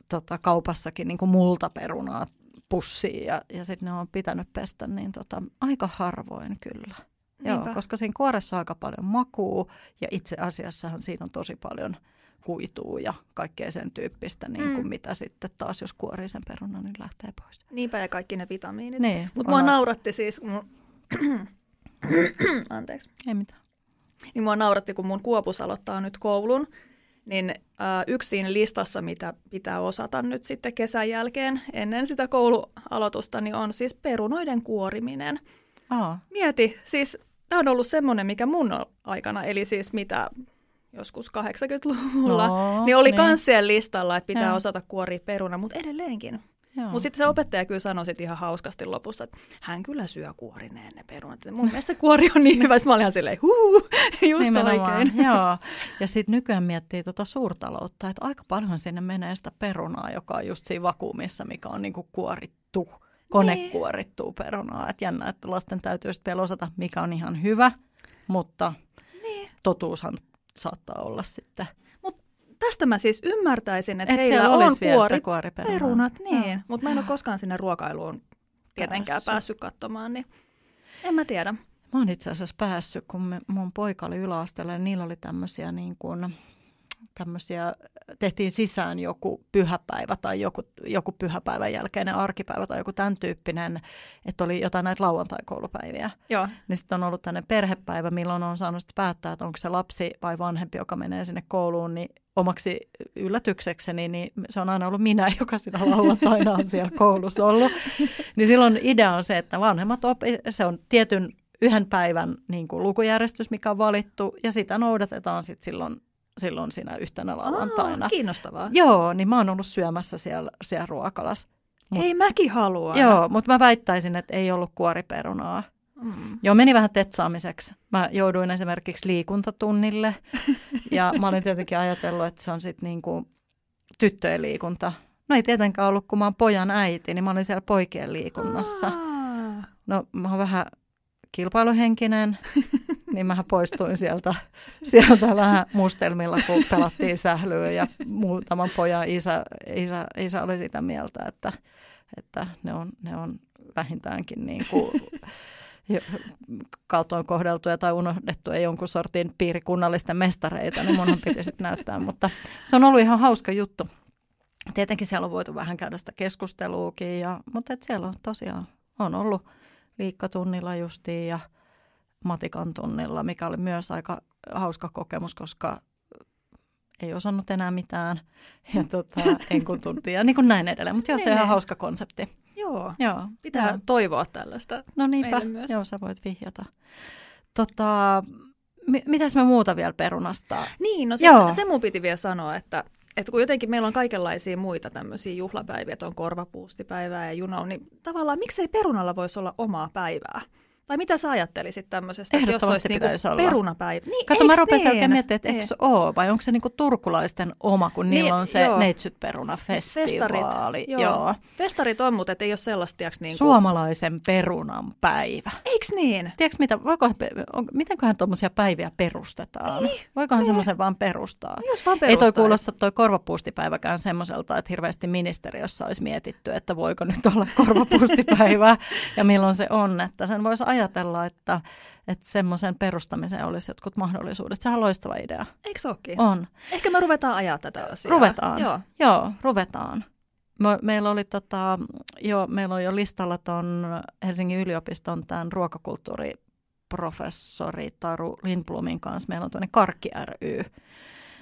tota, kaupassakin niin kuin multaperunaa. Pussiin ja, ja sitten ne on pitänyt pestä, niin tota, aika harvoin kyllä. Joo, koska siinä kuoressa on aika paljon makua ja itse asiassahan siinä on tosi paljon kuitua ja kaikkea sen tyyppistä, niin kuin mm. mitä sitten taas, jos kuorii sen perunan, niin lähtee pois. Niinpä ja kaikki ne vitamiinit. Niin, mutta mua a... nauratti siis, mun... anteeksi. Ei mitään. Niin mua nauratti, kun mun Kuopus aloittaa nyt koulun. Niin äh, yksi siinä listassa, mitä pitää osata nyt sitten kesän jälkeen ennen sitä koulualoitusta, niin on siis perunoiden kuoriminen. Aa. Mieti, siis tämä on ollut semmoinen, mikä mun aikana, eli siis mitä joskus kahdeksankymmentäluvulla, no, niin oli niin. kans siellä listalla, että pitää ja. osata kuoria peruna, mutta edelleenkin. Mutta sitten se opettaja kyllä sanoi sit ihan hauskasti lopussa, että hän kyllä syö kuorineen ne perunat. Mun mielestä se kuori on niin hyvä, että mä olin ihan silleen, huuhu, just nimenomaan, oikein. Joo. Ja sitten nykyään miettii tuota suurtaloutta, että aika paljon sinne menee sitä perunaa, joka on just siinä vakuumissa, mikä on niinku kuorittu, konekuorittua niin. perunaa. Et jännä, että lasten täytyy sitten vielä osata, mikä on ihan hyvä, mutta niin. totuushan saattaa olla sitten. Tästä mä siis ymmärtäisin, että et heillä on kuori, perunat, niin. Mutta mä en ole koskaan sinne ruokailuun tietenkään päässyt, päässyt katsomaan, niin en mä tiedä. Mä oon itse asiassa päässyt, kun me, mun poika oli yläasteella, ja niillä oli tämmöisiä niin kuin, tämmöisiä, tehtiin sisään joku pyhäpäivä tai joku, joku pyhäpäivän jälkeinen arkipäivä tai joku tämän tyyppinen, että oli jotain näitä lauantai-koulupäiviä. Joo. Niin sitten on ollut tämmöinen perhepäivä, milloin on saanut sitten päättää, että onko se lapsi vai vanhempi, joka menee sinne kouluun, niin omaksi yllätyksekseni, niin se on aina ollut minä, joka siinä lauantaina on siellä koulussa ollut. Niin silloin idea on se, että vanhemmat opii, se on tietyn yhden päivän niin kuin lukujärjestys, mikä on valittu, ja sitä noudatetaan sitten silloin, silloin siinä yhtenä lauantaina. Aa, kiinnostavaa. Joo, niin mä oon ollut syömässä siellä, siellä ruokalassa. Ei mäkin halua. Joo, mutta mä väittäisin, että ei ollut kuoriperunaa. Mm. Joo, meni vähän tetsaamiseksi. Mä jouduin esimerkiksi liikuntatunnille ja mä olin tietenkin ajatellut, että se on sitten niinku tyttöjen liikunta. No ei tietenkään ollut, kun mä oon pojan äiti, niin mä olin siellä poikien liikunnassa. Aa. No mä oon vähän kilpailuhenkinen, niin mähän poistuin sieltä, sieltä vähän mustelmilla, kun pelattiin sählyä ja muutaman pojan isä, isä, isä oli sitä mieltä, että, että ne, on, ne on vähintäänkin niin kuin... kaltoin kohdeltuja tai unohdettuja jonkun sortin piirikunnallisten mestareita, niin munhan piti sitten näyttää, mutta se on ollut ihan hauska juttu. Tietenkin siellä on voitu vähän käydä sitä keskusteluakin, ja, mutta et siellä on tosiaan on ollut liikkatunnilla justiin ja matikan tunnilla, mikä oli myös aika hauska kokemus, koska ei osannut enää mitään ja tota, enkun tuntia ja niin kuin näin edelleen, mutta joo, se on ihan hauska konsepti. Joo, joo, pitää joo. toivoa tällaista. No niinpä, joo, sä voit vihjata. Tota, mi- mitäs me muuta vielä perunasta? Niin, no siis se, se mun piti vielä sanoa, että, että kun jotenkin meillä on kaikenlaisia muita tämmöisiä juhlapäiviä, että on korvapuustipäivää ja junau, niin tavallaan miksei perunalla voisi olla omaa päivää? Tai mitä sä ajattelisit tämmöisestä, jos olisi niinku perunapäivä? Niin, kato, mä rupesin oikein miettimään, että eikö ole, vai onko se niinku turkulaisten oma, kun niin, niillä on se Neitsyt Peruna-festivaali. Joo. Joo. Festarit on, mutta ei ole sellaista, tiiäks, niin kuin... Suomalaisen perunan päivä. Eiks niin? Tiedätkö mitä, voiko, on, mitenköhän tuommoisia päiviä perustetaan? Niin. Voikohan niin. semmoisen vaan perustaa? Jos vaan perustaa. Ei toi kuulosta toi korvapuustipäiväkään semmoiselta, että hirveästi ministeriössä olisi mietitty, että voiko nyt olla korvapuustipäivää ja milloin se on, että sen voisi ajatella, että, että semmoisen perustamiseen olisi jotkut mahdollisuudet. Sehän on loistava idea. Eikö se olekin? On. Ehkä me ruvetaan ajaa tätä asiaa. Ruvetaan. Joo, Joo ruvetaan. Me, meillä, oli tota, jo, meillä on jo listalla ton Helsingin yliopiston tämän ruokakulttuuriprofessori Taru Lindblomin kanssa. Meillä on tuonne Karkki ry.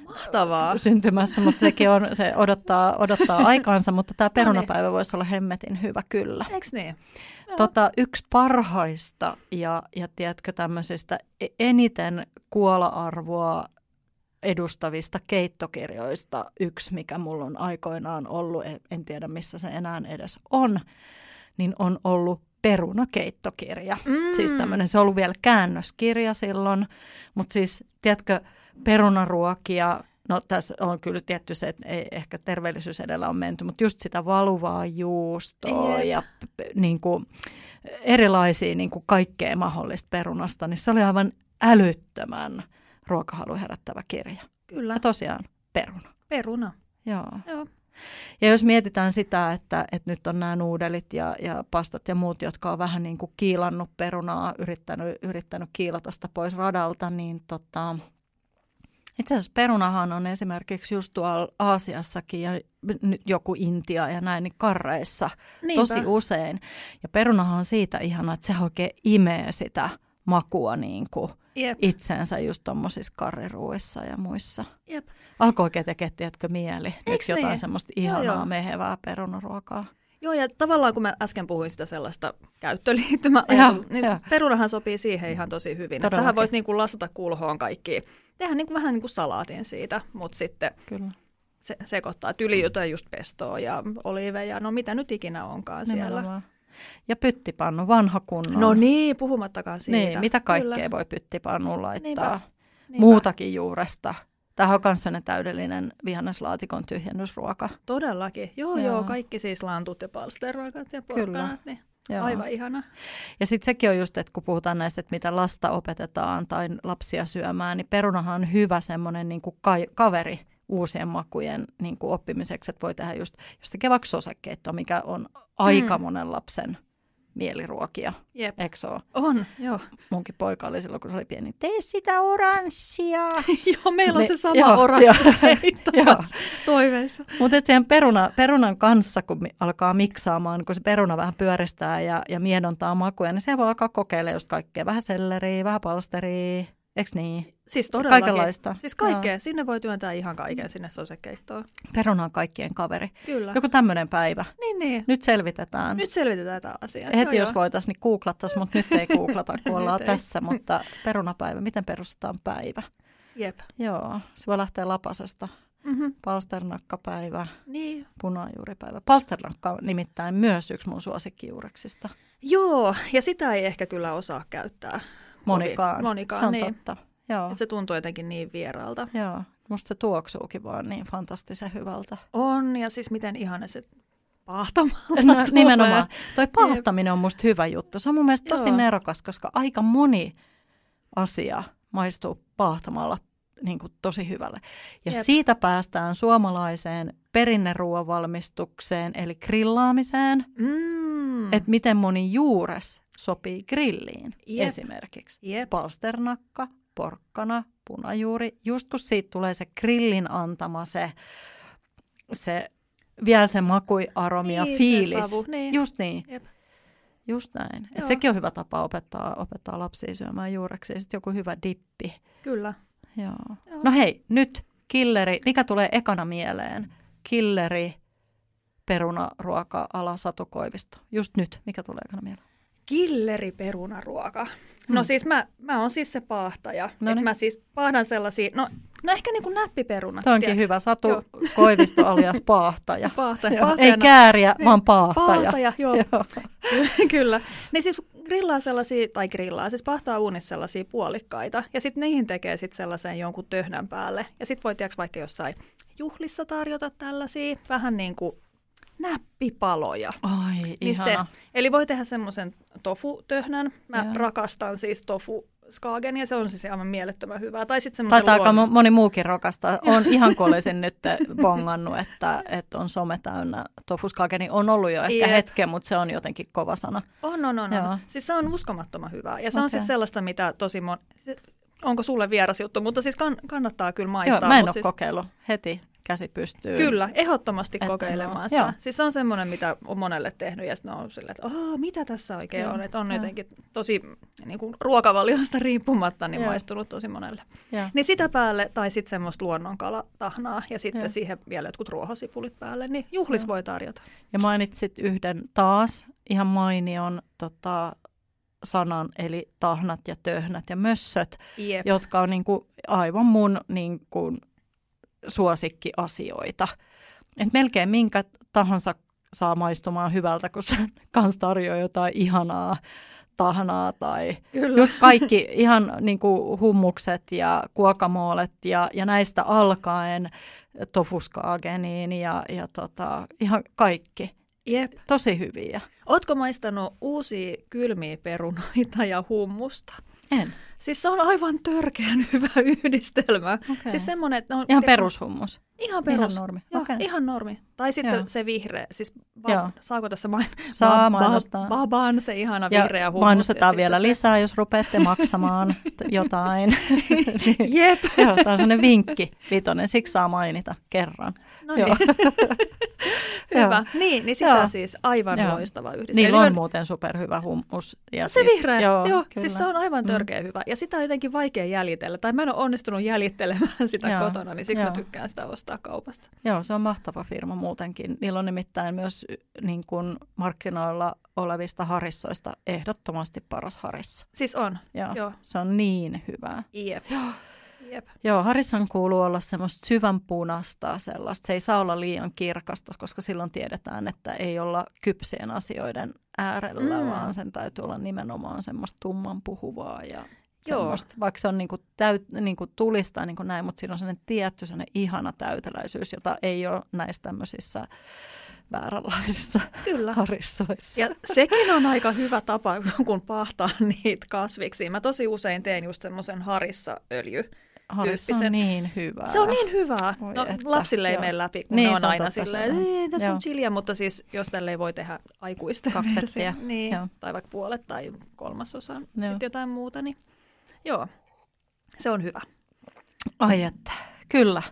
Mahtavaa. Syntymässä, mutta sekin on, se odottaa, odottaa aikaansa, mutta tämä perunapäivä no niin. voisi olla hemmetin hyvä kyllä. Eikö niin? No. Tota, yksi parhaista ja, ja tiedätkö tämmöisistä eniten kuola-arvoa edustavista keittokirjoista yksi, mikä mulla on aikoinaan ollut, en tiedä missä se enää edes on, niin on ollut perunakeittokirja. Mm. Siis tämmöinen, se on ollut vielä käännöskirja silloin, mutta siis tiedätkö, perunaruokia, no tässä on kyllä tietty se, että ei ehkä terveellisyys edellä on menty, mutta just sitä valuvaa juustoa yeah. ja niin kuin, erilaisia niin kuin kaikkea mahdollista perunasta, niin se oli aivan älyttömän ruokahalu herättävä kirja. Kyllä. Ja tosiaan peruna. Peruna. Joo. Joo. Ja jos mietitään sitä, että, että nyt on nämä nuudelit ja, ja pastat ja muut, jotka on vähän niin kuin kiilannut perunaa, yrittänyt, yrittänyt kiilata sitä pois radalta, niin tota, itse asiassa perunahan on esimerkiksi just tuolla Aasiassakin ja nyt joku Intia ja näin, niin karreissa Niinpä. tosi usein. Ja perunahan on siitä ihana, että se oikein imee sitä makua niin kuin Jep. itseensä just tuommoisissa karriruissa ja muissa. Jep. Alkoi oikein tekemään, tiedätkö, mieli. Eiks jotain niin? semmoista ihanaa, joo, joo. mehevää perunaruokaa. Joo, ja tavallaan kun mä äsken puhuin sitä sellaista käyttöliittymäajattelua, niin ja. perunahan sopii siihen ihan tosi hyvin. Sähän voit niin kuin lasata kulhoon kaikkiin. Tehdään niin kuin vähän niin kuin salaatin siitä, mutta sitten Kyllä. se sekoittaa tylijuta just pestoa ja oliiveja, no mitä nyt ikinä onkaan Nimenomaan. siellä. Ja pyttipannu, vanha kunnon. No niin, puhumattakaan siitä. Niin, mitä kaikkea Kyllä. voi pyttipannuun laittaa. Niinpä. Niinpä. Muutakin juuresta. Tämähän on myös täydellinen vihanneslaatikon tyhjennysruoka. Todellakin. Joo, joo, joo kaikki siis lantut ja palsterrakat ja porkkanat. Niin. Aivan ihana. Ja sitten sekin on just, että kun puhutaan näistä, että mitä lasta opetetaan tai lapsia syömään, niin perunahan on hyvä semmoinen niin kuin ka- kaveri uusien makujen niin kuin oppimiseksi. Että voi tehdä just, jos tekee vaikka sosekeittoa, mikä on aika mm. monen lapsen mieliruokia, Jep. eikö se ole? On, joo. Munkin poika oli silloin, kun se oli pieni, tee sitä oranssia. joo, meillä on se sama joo, oranssikeitto toiveissa. Mutta siihen peruna, perunan kanssa, kun alkaa miksaamaan, kun se peruna vähän pyöristää ja, ja miedontaa makuja, niin se voi alkaa kokeilla just kaikkea. Vähän selleriä, vähän palsteria, eikö niin? Siis todellakin. Kaikenlaista. Siis kaikkea. Joo. Sinne voi työntää ihan kaiken sinne sosekeittoon. Peruna on kaikkien kaveri. Kyllä. Joku tämmöinen päivä. Niin, niin. Nyt selvitetään. Nyt selvitetään tämä asia. Heti jos voitaisiin, niin googlattaisiin, mutta nyt ei googlata, kun ollaan tässä. Mutta perunapäivä. Miten perustetaan päivä? Jep. Joo. Se voi lähteä lapasesta. Mm-hmm. Palsternakkapäivä. Niin. Punajuuripäivä. Palsternakka on nimittäin myös yksi mun suosikkijuureksista. Joo. Ja sitä ei ehkä kyllä osaa käyttää. Monikaan. Monikaan, se on niin. totta. Että se tuntuu jotenkin niin vieraalta. Joo, musta se tuoksuukin vaan niin fantastisen hyvältä. On, ja siis miten ihana se paahtamalla no, nimenomaan. Toi paahtaminen on musta hyvä juttu. Se on mun mielestä Joo. tosi nerokas, koska aika moni asia maistuu paahtamalla niin kuin tosi hyvälle. Ja Jep. siitä päästään suomalaiseen perinneruoan valmistukseen, eli grillaamiseen. Mm. Että miten moni juures sopii grilliin Jep. esimerkiksi. Jep. Palsternakka. Porkkana, punajuuri, just kun siitä tulee se grillin antama, se, se vielä se makuiaromi ja niin, fiilis. Savu, niin. Just niin. Jep. Just näin. Et sekin on hyvä tapa opettaa, opettaa lapsia syömään juureksi ja sitten joku hyvä dippi. Kyllä. Joo. Joo. No hei, nyt killeri, mikä tulee ekana mieleen? Killeri, perunaruoka-ala Satu Koivisto. Just nyt, mikä tulee ekana mieleen? Killeri perunaruoka. No hmm. siis mä, mä oon siis se paahtaja. Että mä siis paahdan sellaisia, no, no ehkä niin kuin näppiperunat. Toi onkin tiiäks? hyvä. Satu joo. Koivisto alias paahtaja. paahtaja. Ei kääriä, niin, vaan paahtaja. Paahtaja, joo. joo. Kyllä. Ne siis grillaa sellaisia, tai grillaa, siis paahtaa uunissa sellaisia puolikkaita. Ja sitten niihin tekee sitten sellaisen jonkun töhnän päälle. Ja sitten voi tiiäks vaikka jossain juhlissa tarjota tällaisia vähän niin kuin näppipaloja. Ai, niin se, eli voi tehdä semmoisen tofu-töhnän. Mä Joo. rakastan siis tofu-skaagenia, se on siis aivan mielettömän hyvää. Tai sitten semmoisen luonnon. Taitaa moni muukin rakastaa. On ihan kun olisin nyt bongannut, että, että on some täynnä. Tofu-skaageni on ollut jo ehkä Jep. hetken, mutta se on jotenkin kova sana. On, on, on. on. Siis se on uskomattoman hyvää. Ja se okay. on siis sellaista, mitä tosi moni... Onko sulle vieras juttu, mutta siis kann- kannattaa kyllä maistaa. Joo, mä en ole siis... kokeillut heti. Käsi pystyy. Kyllä, ehdottomasti että kokeilemaan no, sitä. Joo. Siis se on semmoinen, mitä on monelle tehnyt ja sitten on ollut silleen, että mitä tässä oikein joo, on. Että on joo. jotenkin tosi niin kuin ruokavaliosta riippumatta niin joo. maistunut tosi monelle. Joo. Niin sitä päälle tai sitten semmoista luonnonkala-tahnaa ja sitten joo. siihen vielä jotkut ruohosipulit päälle, niin juhlis joo. voi tarjota. Ja mainitsit yhden taas ihan mainion tota, sanan, eli tahnat ja töhnät ja mössöt, Jep. jotka on niin kuin, aivan mun... Niin kuin, suosikkiasioita. Et melkein minkä tahansa saa maistumaan hyvältä, kun se kans tarjoaa jotain ihanaa tahnaa tai Kyllä. just kaikki ihan niin kuin hummukset ja guacamolet ja, ja näistä alkaen tofuskaageniin ja, ja tota, ihan kaikki. Jep. Tosi hyviä. Ootko maistanut uusia kylmiä perunoita ja hummusta? En. Siis se on aivan törkeän hyvä yhdistelmä. Okay. Siis semmoinen, että on, ihan perushummus? Ihan perus. Ihan normi. Joo, okay. Ihan normi. Tai sitten Joo. se vihreä. Siis ba- saako tässä main- Saa ba- mainostaa. Baban se ihana vihreä ja hummus. Mainostetaan ja vielä se... lisää, jos rupeatte maksamaan jotain. Jep. Joo, tämä on sellainen vinkki. Viitonen, siksi saa mainita kerran. No niin. Hyvä. Niin, niin sitä Joo. siis aivan Joo. loistava yhdistelmä. Niillä on muuten superhyvä hummus. Ja se siis, vihreä. Joo, Joo. siis se on aivan törkeä mm. hyvä. Ja sitä on jotenkin vaikea jäljitellä. Tai mä en ole onnistunut jäljittelemään sitä Joo. kotona, niin siksi Joo. mä tykkään sitä ostaa kaupasta. Joo, se on mahtava firma muutenkin. Niillä on nimittäin myös niin kuin markkinoilla olevista harissoista ehdottomasti paras harissa. Siis on. Joo. Joo. Se on niin hyvää. Jep. Joo. Jep. Joo, harissan kuuluu olla semmoista syvän punasta sellaista. Se ei saa olla liian kirkasta, koska silloin tiedetään, että ei olla kypsien asioiden äärellä, mm. vaan sen täytyy olla nimenomaan semmoista tumman puhuvaa ja semmoista. Vaikka se on niinku täyt, niinku tulista niinku näin, mutta siinä on sellainen tietty sellainen ihana täyteläisyys, jota ei ole näissä tämmöisissä vääränlaisissa Kyllä. harissoissa. Ja sekin on aika hyvä tapa, kun pahtaa niitä kasviksi. Mä tosi usein teen just semmoisen harissaöljy. Harissa on niin hyvää. Se on niin hyvää. Voi no, että, lapsille ei mene läpi, kun niin, ne on aina silleen, ei, tässä joo. on chiliä, mutta siis jos tälleen voi tehdä aikuisten versi, niin, tai vaikka puolet tai kolmasosa, sitten jotain muuta, niin joo, se on hyvä. Ai että, kyllä.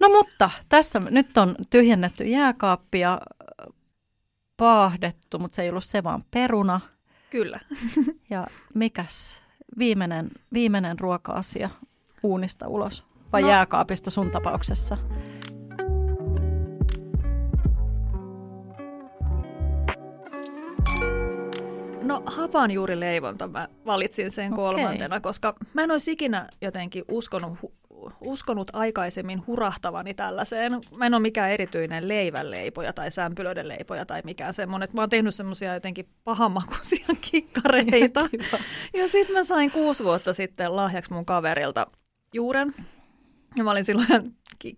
No mutta tässä nyt on tyhjennetty jääkaappia, paahdettu, mutta se ei ollut se vaan peruna. Kyllä. Ja mikäs viimeinen, viimeinen ruoka-asia? Uunista ulos vai no. jääkaapista sun tapauksessa? No hapanjuurileivonta mä valitsin sen okay. kolmantena, koska mä en olisi ikinä jotenkin uskonut, hu- uskonut aikaisemmin hurahtavani tällaiseen. Mä en ole mikään erityinen leivänleipoja tai sämpylöiden leipoja tai mikään semmoinen. Mä oon tehnyt semmoisia jotenkin pahanmakuisia kikkareita. Ja sit mä sain kuusi vuotta sitten lahjaksi mun kaverilta juuren. Ja mä olin silloin,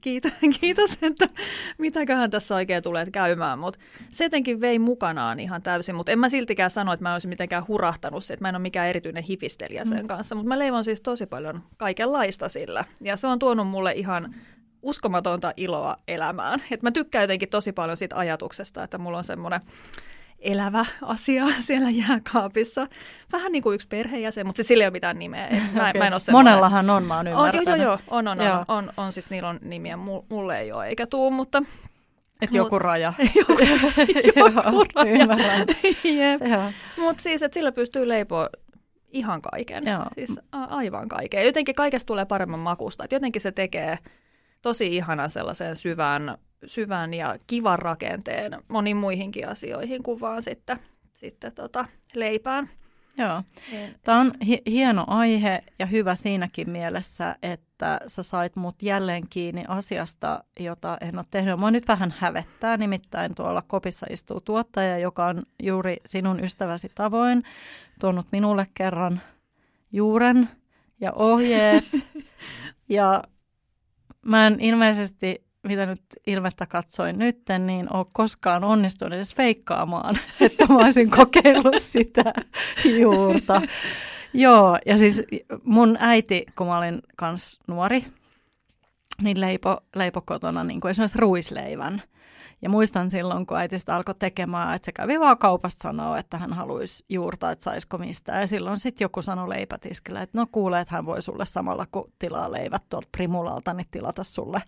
kiitos, kiitos, että mitäköhän tässä oikein tulee käymään. Mutta se jotenkin vei mukanaan ihan täysin. Mutta en mä siltikään sano, että mä olisin mitenkään hurahtanut se, että mä en ole mikään erityinen hifistelijä sen kanssa. Mutta mä leivon siis tosi paljon kaikenlaista sillä. Ja se on tuonut mulle ihan uskomatonta iloa elämään. Et mä tykkään jotenkin tosi paljon siitä ajatuksesta, että mulla on semmoinen elävä asia siellä jääkaapissa. Vähän niin kuin yksi perheenjäsen, mutta siis sillä ei ole mitään nimeä. Mä, okay. mä en ole monellahan on, mä oon ymmärtänyt. On, joo, joo, on, on, joo. on, on, on. Siis niillä on nimiä, mulle ei ole eikä tuu, mutta... Että joku raja. joku, joku raja. Jep. Mutta siis, että sillä pystyy leipomaan ihan kaiken. Joo. Siis a- aivan kaiken. Jotenkin kaikesta tulee paremman makusta. Et jotenkin se tekee tosi ihanan sellaisen syvän... syvän ja kivan rakenteen moniin muihinkin asioihin kuin vaan sitten, sitten tota leipään. Joo. Tämä on hi- hieno aihe ja hyvä siinäkin mielessä, että sä sait mut jälleen kiinni asiasta, jota en ole tehnyt. Mua nyt vähän hävettää, nimittäin tuolla kopissa istuu tuottaja, joka on juuri sinun ystäväsi tavoin tuonut minulle kerran juuren ja ohjeet. Ja mä en ilmeisesti... mitä nyt ilmettä katsoin nyt, niin ole koskaan onnistunut edes feikkaamaan, että mä olisin kokeillut sitä juurta. Joo, ja siis mun äiti, kun mä olin kans nuori, niin leipo, leipo kotona niin kuin esimerkiksi ruisleivän. Ja muistan silloin, kun äiti sitä alkoi tekemään, että se kävi vaan kaupasta sanoa, että hän haluaisi juurta, että saisiko mistään. Ja silloin sitten joku sanoi leipätiskillä, että no kuule, että hän voi sulle samalla, kun tilaa leivät tuolta Primulalta, niin tilata sulle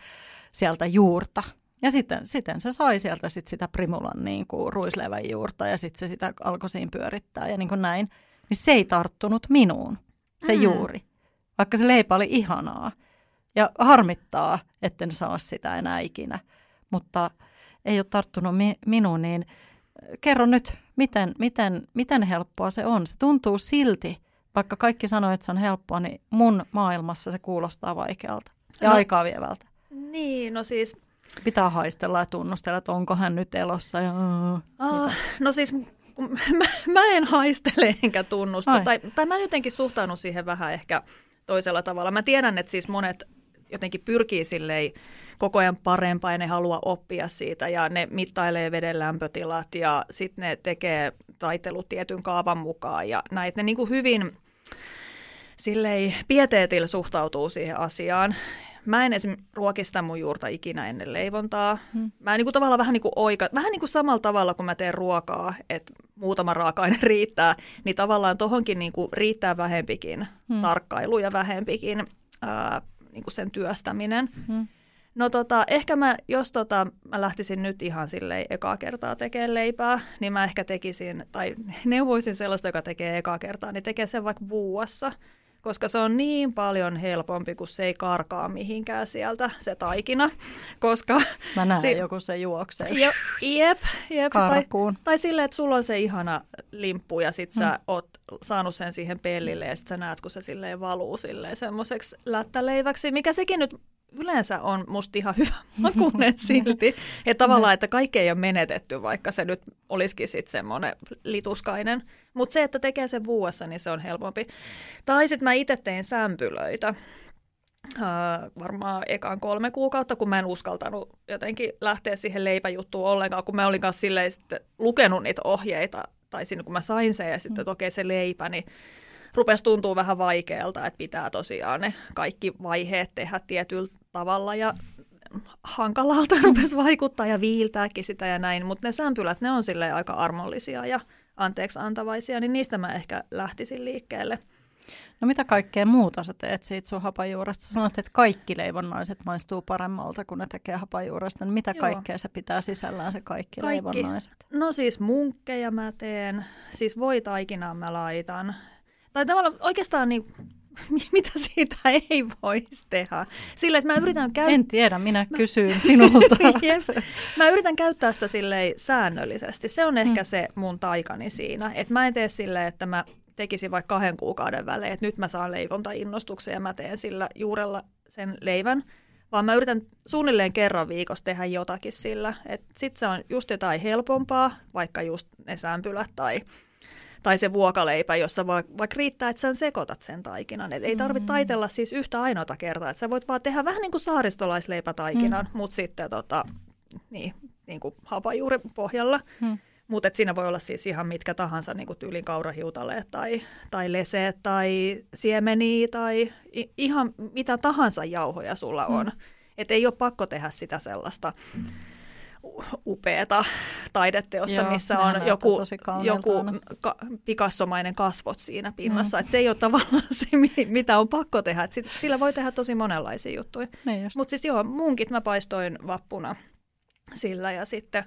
sieltä juurta. Ja sitten, sitten se sai sieltä sit sitä Primulan niin kuin ruisleivän juurta ja sitten se sitä alkoi siinä pyörittää ja niin kuin näin. Niin se ei tarttunut minuun, se mm. juuri, vaikka se leipä oli ihanaa. Ja harmittaa, etten saa sitä enää ikinä, mutta ei ole tarttunut mi- minuun, niin kerro nyt, miten, miten, miten helppoa se on. Se tuntuu silti, vaikka kaikki sanoo, että se on helppoa, niin mun maailmassa se kuulostaa vaikealta ja no. aikaa vievältä. Niin, no siis Pitää haistella ja tunnustella, että onko hän nyt elossa. Ja... Ah, no siis mä, mä en haistele enkä tunnusta. Tai, tai mä jotenkin suhtaudun siihen vähän ehkä toisella tavalla. Mä tiedän, että siis monet jotenkin pyrkii silleen koko ajan parempaa ja ne haluaa oppia siitä ja ne mittailee veden lämpötilat ja sitten ne tekee taitelut tietyn kaavan mukaan ja näin. Ne niin kuin hyvin silleen pieteetillä suhtautuu siihen asiaan. Mä en esim. Ruokista mun juurta ikinä ennen leivontaa. Hmm. Mä niinku tavallaan vähän niinku oika, vähän niinku samalla tavalla kun mä teen ruokaa, että muutama raaka-aine riittää, niin tavallaan tohonkin niinku riittää vähempikin hmm. tarkkailu ja vähempikin ää, niinku sen työstäminen. Hmm. No tota, ehkä mä, jos tota, mä lähtisin nyt ihan silleen ekaa kertaa tekemään leipää, niin mä ehkä tekisin, tai neuvoisin sellaista, joka tekee ekaa kertaa, niin tekee sen vaikka vuuassa. Koska se on niin paljon helpompi, kun se ei karkaa mihinkään sieltä se taikina. Koska mä näen si- joku se juoksee. Jo, jep, jep. Karkuun. Tai, tai silleen, että sulla on se ihana limppu ja sit sä mm. oot saanut sen siihen pellille ja sit sä näet, kun se silleen valuu silleen semmoiseksi lättäleiväksi. Mikä sekin nyt yleensä on musta ihan hyvä makuinen silti. Ja tavallaan, että kaikki ei ole menetetty, vaikka se nyt olisikin sitten semmoinen lituskainen. Mutta se, että tekee sen vuodessa, niin se on helpompi. Tai sitten mä itse tein sämpylöitä. Öö, varmaan ekaan kolme kuukautta, kun mä en uskaltanut jotenkin lähteä siihen leipäjuttuun ollenkaan, kun mä olin kanssa silleen sitten lukenut niitä ohjeita. Tai siinä, kun mä sain sen ja sitten, että okei, se leipä, niin rupesi tuntua vähän vaikealta, että pitää tosiaan ne kaikki vaiheet tehdä tietyllä tavalla ja hankalalta rupesi vaikuttaa ja viiltääkin sitä ja näin, mutta ne sämpylät, ne on silleen aika armollisia ja anteeksi antavaisia, niin niistä mä ehkä lähtisin liikkeelle. No mitä kaikkea muuta sä teet siitä sun hapanjuuresta? Sanoit, että kaikki leivonnaiset maistuu paremmalta, kun ne tekee hapanjuuresta. Niin mitä Joo. kaikkea se pitää sisällään se kaikki, kaikki leivonnaiset? No siis munkkeja mä teen, siis voitaikinaan mä laitan. Tai tavallaan oikeastaan niin, mitä siitä ei voisi tehdä. Sille, että mä yritän käy... En tiedä, minä mä... kysyn sinulta. Mä yritän käyttää sitä silleen säännöllisesti. Se on ehkä mm. se mun taikani siinä. Että mä en tee silleen, että mä tekisin vaikka kahden kuukauden välein, että nyt mä saan leivontainnostuksen ja mä teen sillä juurella sen leivän. Vaan mä yritän suunnilleen kerran viikossa tehdä jotakin sillä. Sitten se on just jotain helpompaa, vaikka just ne sämpylät tai... Tai se vuokaleipä, jossa vaikka riittää, että sä sekoitat sen taikinan. Et ei tarvitse taitella siis yhtä ainoata kertaa. Et sä voit vaan tehdä vähän niin kuin saaristolaisleipätaikinan, mm. mutta sitten tota, niin, niin kuin hapanjuuri pohjalla. Mm. Mutta siinä voi olla siis ihan mitkä tahansa niin kuin tyylin kaurahiutaleet tai, tai leseet tai siemeniä tai ihan mitä tahansa jauhoja sulla on. Mm. Et ei ole pakko tehdä sitä sellaista upeata taideteosta, Joo, missä on joku, joku ka- pikassomainen kasvot siinä pinnassa. Mm. Et se ei ole tavallaan se, mitä on pakko tehdä. Et sit, sillä voi tehdä tosi monenlaisia juttuja. Mutta siis joo, munkit mä paistoin vappuna sillä ja sitten...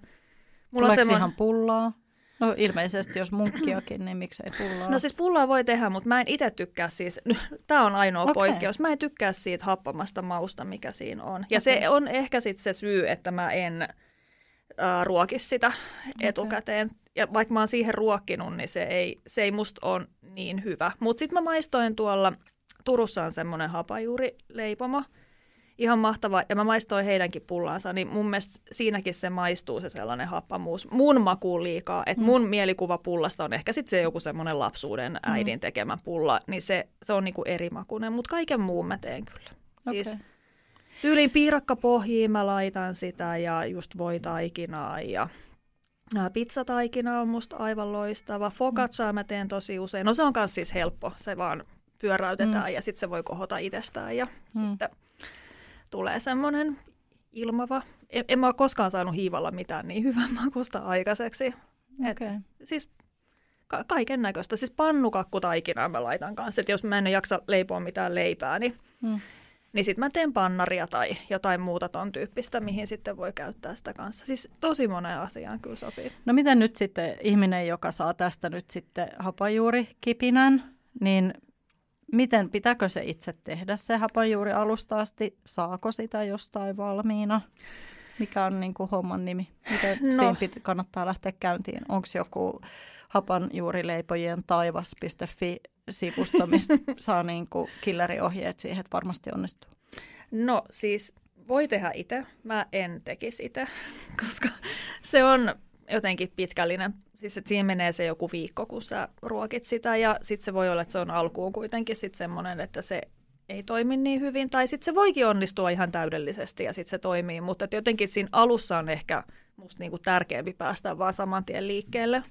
Mulla Tuleeko semmoinen... ihan pullaa? No ilmeisesti, jos munkkiakin, niin miksei pullaa? No siis pullaa voi tehdä, mutta mä en itse tykkää siis, tämä on ainoa okay. poikkeus, mä en tykkää siitä happamasta mausta, mikä siinä on. Ja okay. se on ehkä sitten se syy, että mä en... ruokisi sitä etukäteen. Okay. Ja vaikka mä oon siihen ruokkinut, niin se ei, se ei musta ole niin hyvä. Mutta sitten mä maistoin tuolla, Turussa on semmoinen hapanjuurileipomo, ihan mahtava, ja mä maistoin heidänkin pullaansa, niin mun mielestä siinäkin se maistuu se sellainen happamuus. Mun makuun liikaa, että mun mm. mielikuva pullasta on ehkä sitten se joku semmoinen lapsuuden äidin mm. tekemä pulla, niin se, se on niinku eri makuinen, mutta kaiken muun mä teen kyllä. Siis, okay. Tyyliin piirakkapohjiin mä laitan sitä ja just voitaikinaa ja pizzataikina on musta aivan loistava. Focaccia mä teen tosi usein. No se on kans siis helppo, se vaan pyöräytetään mm. ja sitten se voi kohota itsestään ja mm. sitten tulee semmoinen ilmava. En, en mä ole koskaan saanut hiivalla mitään niin hyvän makusta aikaiseksi. Okay. Et, siis ka- kaiken näköistä. Siis pannukakkutaikinaa mä laitan kanssa, että jos mä en jaksa leipoa mitään leipää, niin... Mm. Niin sitten mä teen pannaria tai jotain muuta ton tyyppistä, mihin sitten voi käyttää sitä kanssa. Siis tosi moneen asiaan kyllä sopii. No miten nyt sitten ihminen, joka saa tästä nyt sitten hapanjuurikipinän, niin miten pitääkö se itse tehdä se hapanjuuri alusta asti? Saako sitä jostain valmiina? Mikä on niin kuin homman nimi? Miten no. siinä pit- kannattaa lähteä käyntiin? Onko joku hapanjuurileipojen taivas piste fi? Sivusta, mistä saa niin kuin killeriohjeet siihen, että varmasti onnistuu? No siis voi tehdä itse. Mä en tekisi itse, koska se on jotenkin pitkällinen. Siis että siihen menee se joku viikko, kun sä ruokit sitä ja sitten se voi olla, että se on alkuun kuitenkin sitten semmoinen, että se ei toimi niin hyvin. Tai sitten se voikin onnistua ihan täydellisesti ja sitten se toimii, mutta jotenkin siinä alussa on ehkä musta niinku tärkeämpi päästä vaan saman tien liikkeelle.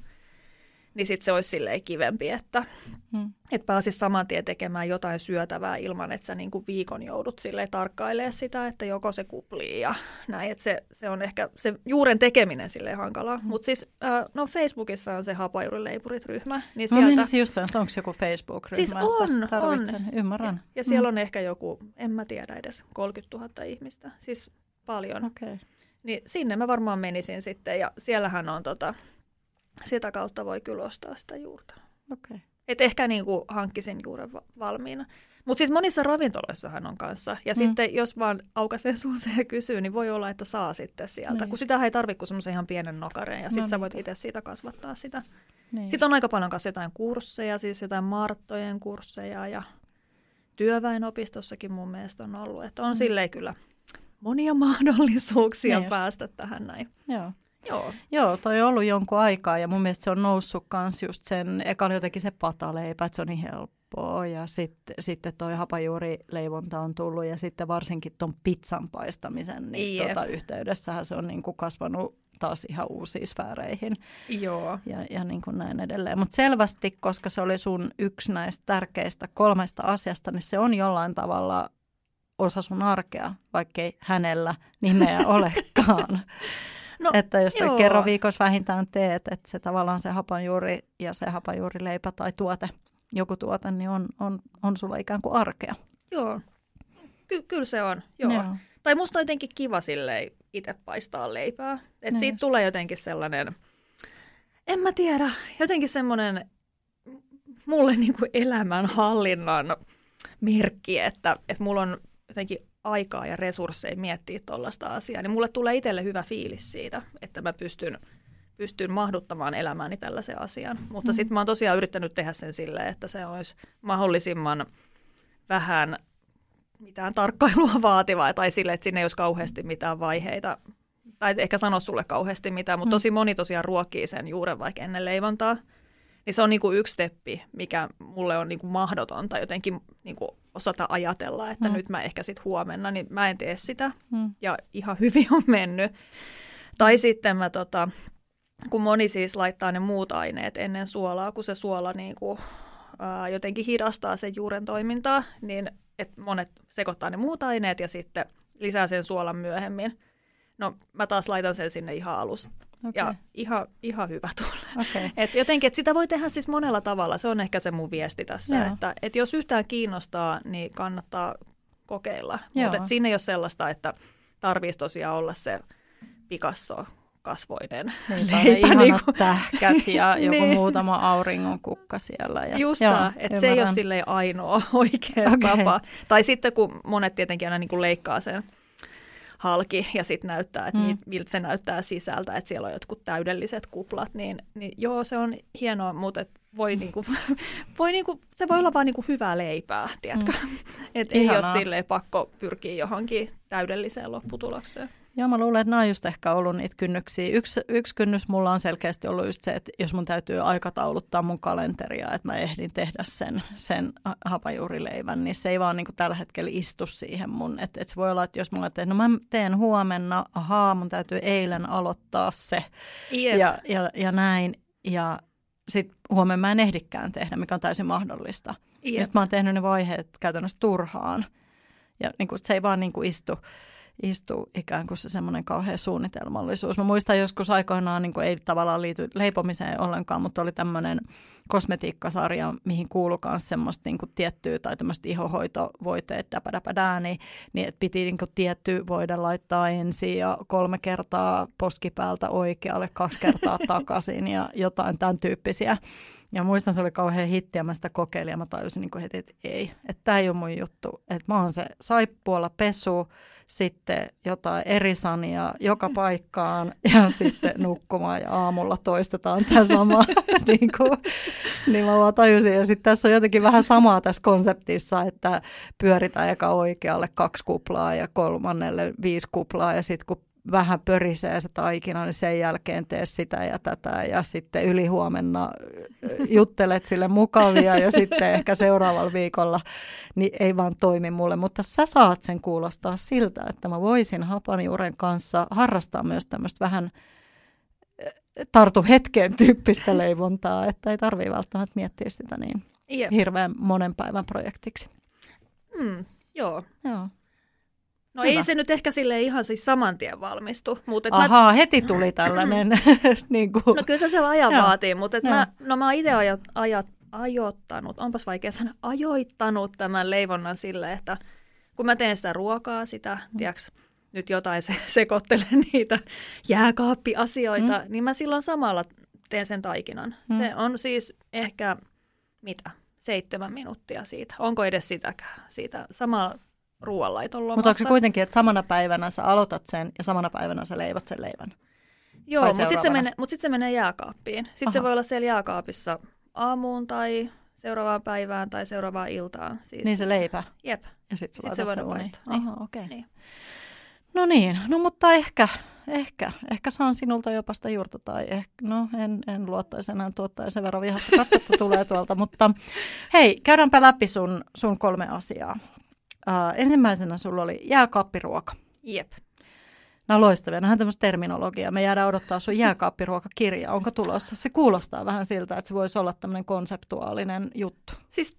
Niin sitten se olisi silleen kivempi, että hmm. et pääsisi saman tien tekemään jotain syötävää ilman, että sä niinku viikon joudut silleen tarkkailemaan sitä, että joko se kuplii ja näin. Että se, se on ehkä se juuren tekeminen silleen hankalaa. Hmm. Mutta siis äh, no Facebookissa on se Hapanjuurileipurit-ryhmä. Niin sieltä... Mä menisin just sanoa, onko joku Facebook-ryhmä? Siis on, tarvitsen, on. Ymmärrän. Ja, ja siellä hmm. on ehkä joku, en mä tiedä edes, kolmekymmentätuhatta ihmistä. Siis paljon. Okay. Niin sinne mä varmaan menisin sitten ja siellähän on tota... Sitä kautta voi kyllä ostaa sitä juurta. Okay. Et ehkä niinku hankkisin juuren va- valmiina. Mutta siis monissa ravintoloissahan on kanssa. Ja mm. sitten jos vaan aukaisee suunsa ja kysyy, niin voi olla, että saa sitten sieltä. Niin. Kun sitä ei tarvitse kuin semmoisen ihan pienen nokareen. Ja no, sitten sä voit itse siitä kasvattaa sitä. Niin. Sitten on aika paljon kanssa jotain kursseja, siis jotain Marttojen kursseja. Ja työväenopistossakin mun mielestä on ollut. Että on mm. silleen kyllä monia mahdollisuuksia niin päästä tähän näin. Joo. Joo. Joo, toi on ollut jonkun aikaa ja mun mielestä se on noussut kans just sen, eka on jotenkin se pataleipä, että se on niin helppoa ja sitten sit toi hapanjuurileivonta on tullut ja sitten varsinkin ton pizzan paistamisen niin tota, yhteydessähän se on niin kuin kasvanut taas ihan uusiin sfääreihin. Joo. Ja, ja niin kuin näin edelleen. Mutta selvästi, koska se oli sun yksi näistä tärkeistä kolmesta asiasta, niin se on jollain tavalla osa sun arkea, vaikkei hänellä nimeä olekaan. No, että jos joo. sä kerran viikossa vähintään teet, että se tavallaan se hapanjuuri ja se hapanjuurileipä tai tuote, joku tuote, niin on, on, on sulla ikään kuin arkea. Joo, Ky- kyllä se on, joo. joo. Tai musta on jotenkin kiva silleen itse paistaa leipää. Että no siitä just. Tulee jotenkin sellainen, en mä tiedä, jotenkin semmoinen mulle niinku elämänhallinnan merkki, että, että mulla on jotenkin aikaa ja resursseja miettiä tuollaista asiaa, niin mulle tulee itselle hyvä fiilis siitä, että mä pystyn, pystyn mahduttamaan elämääni tällaisen asian. Mutta mm. sitten mä oon tosiaan yrittänyt tehdä sen silleen, että se olisi mahdollisimman vähän mitään tarkkailua vaativaa, tai silleen, että siinä ei olisi kauheasti mitään vaiheita, tai ehkä sano sulle kauheasti mitään, mutta tosi moni tosiaan ruokii sen juuren vaikka ennen leivontaa. Niin se on niinku yksi steppi, mikä mulle on niinku mahdotonta jotenkin niinku osata ajatella, että mm. nyt mä ehkä sit huomenna, niin mä en tee sitä. Mm. Ja ihan hyvin on mennyt. Tai sitten mä tota, kun moni siis laittaa ne muut aineet ennen suolaa, kun se suola niinku, ää, jotenkin hidastaa sen juuren toimintaa, niin et monet sekoittaa ne muut aineet ja sitten lisää sen suolan myöhemmin. No mä taas laitan sen sinne ihan alusta. Okay. Ja ihan, ihan hyvä tulee. Okay. Et jotenkin, että sitä voi tehdä siis monella tavalla. Se on ehkä se mun viesti tässä, että, että jos yhtään kiinnostaa, niin kannattaa kokeilla. Mutta siinä ei ole sellaista, että tarvitsisi tosiaan olla se Picasso kasvoinen leipä. Ne ihanat tähkät ja joku niin. muutama auringon kukka siellä. Ja, just tämä, että se ei ole silleen ainoa oikea okay. tapa. Tai sitten kun monet tietenkin aina niin kuin leikkaa sen halki ja sitten näyttää, että mm. miltä se näyttää sisältä, että siellä on jotkut täydelliset kuplat, niin, niin joo, se on hienoa, mutta voi niinku, voi niinku, se voi olla vaan niinku hyvää leipää, tiedätkö? Mm. Että ei ole silleen pakko pyrkiä johonkin täydelliseen lopputulokseen. Joo, mä luulen, että nämä on just ehkä ollut niitä kynnyksiä. Yksi, yksi kynnys mulla on selkeästi ollut just se, että jos mun täytyy aikatauluttaa mun kalenteria, että mä ehdin tehdä sen, sen hapanjuurileivän, niin se ei vaan niin kuin tällä hetkellä istu siihen mun. Että et se voi olla, että jos mä ajattelin, no mä teen huomenna, ahaa, mun täytyy eilen aloittaa se yep. ja, ja, ja näin. Ja sitten huomenna mä en ehdikään tehdä, mikä on täysin mahdollista. Yep. Ja sit mä oon tehnyt ne vaiheet käytännössä turhaan ja niin kuin, se ei vaan niin kuin istu. Istuu ikään kuin se semmoinen kauhea suunnitelmallisuus. Mä muistan joskus aikoinaan, niin kuin ei tavallaan liity leipomiseen ollenkaan, mutta oli tämmöinen kosmetiikkasarja, mihin kuului myös semmoista niin kuin tiettyä tai tämmöistä ihohoitovoiteet, däpädäpädää, niin, niin että piti niin kuin tietty voida laittaa ensin ja kolme kertaa poskipäältä oikealle, kaksi kertaa takaisin ja jotain tämän tyyppisiä. Ja muistan, se oli kauhean hitti ja mä sitä kokeilin ja mä tajusin niin kuin heti, että ei, että tämä ei ole mun juttu. Että mä oon se saippualla pesu, sitten jotain erisania joka paikkaan ja sitten nukkumaan ja aamulla toistetaan tämä sama. niin, kuin, niin mä vaan tajusin. Ja sitten tässä on jotenkin vähän samaa tässä konseptissa, että pyöritään eka oikealle kaksi kuplaa ja kolmannelle viisi kuplaa ja sitten kun vähän pörisee se taikina, niin sen jälkeen tee sitä ja tätä ja sitten ylihuomenna juttelet sille mukavia ja sitten ehkä seuraavalla viikolla, niin ei vaan toimi mulle. Mutta sä saat sen kuulostaa siltä, että mä voisin Hapanjuuren kanssa harrastaa myös tämmöistä vähän tartu hetkeen tyyppistä leivontaa, että ei tarvitse välttämättä miettiä sitä niin yep. hirveän monen päivän projektiksi. Mm, joo. Joo. No hyvä. Ei se nyt ehkä silleen ihan siis saman tien valmistu. Mut et Ahaa, mä... heti tuli tällainen. niin kuin... No kyllä se se ajan ja. vaatii, mutta et mä, no mä oon itse ajat, ajat, ajoittanut, onpas vaikea sanoa, ajoittanut tämän leivonnan silleen, että kun mä teen sitä ruokaa, sitä, mm. tiiäks, nyt jotain se, sekoittelen niitä jääkaappiasioita, mm. niin mä silloin samalla teen sen taikinan. Mm. Se on siis ehkä, mitä, seitsemän minuuttia siitä. Onko edes sitäkään siitä samalla? Ruoanlaiton lomassa. Mutta onko se kuitenkin, että samana päivänä sä aloitat sen ja samana päivänä sä leivät sen leivän? Joo, mutta sitten se, mene, mut sit se menee jääkaappiin. Sitten Aha. se voi olla siellä jääkaapissa aamuun tai seuraavaan päivään tai seuraavaan iltaan. Siis... Niin se leipä? Jep. Ja sitten sit se voidaan paistaa. Niin. Aha, okei. Okay. Niin. No niin, no mutta ehkä, ehkä, ehkä saan sinulta jopa sitä juurta tai ehkä, no en, en luottaisi enää tuottaja sen verran vihasta katsetta tulee tuolta, mutta hei, käydäänpä läpi sun, sun kolme asiaa. Uh, ensimmäisenä sulla oli jääkaappiruoka. Jep. Nämä loistavia, nämä on tämmöistä terminologiaa. Me jäädään odottaa sun jääkaappiruokakirjaa. Onko tulossa? Se kuulostaa vähän siltä, että se voisi olla tämmöinen konseptuaalinen juttu. Siis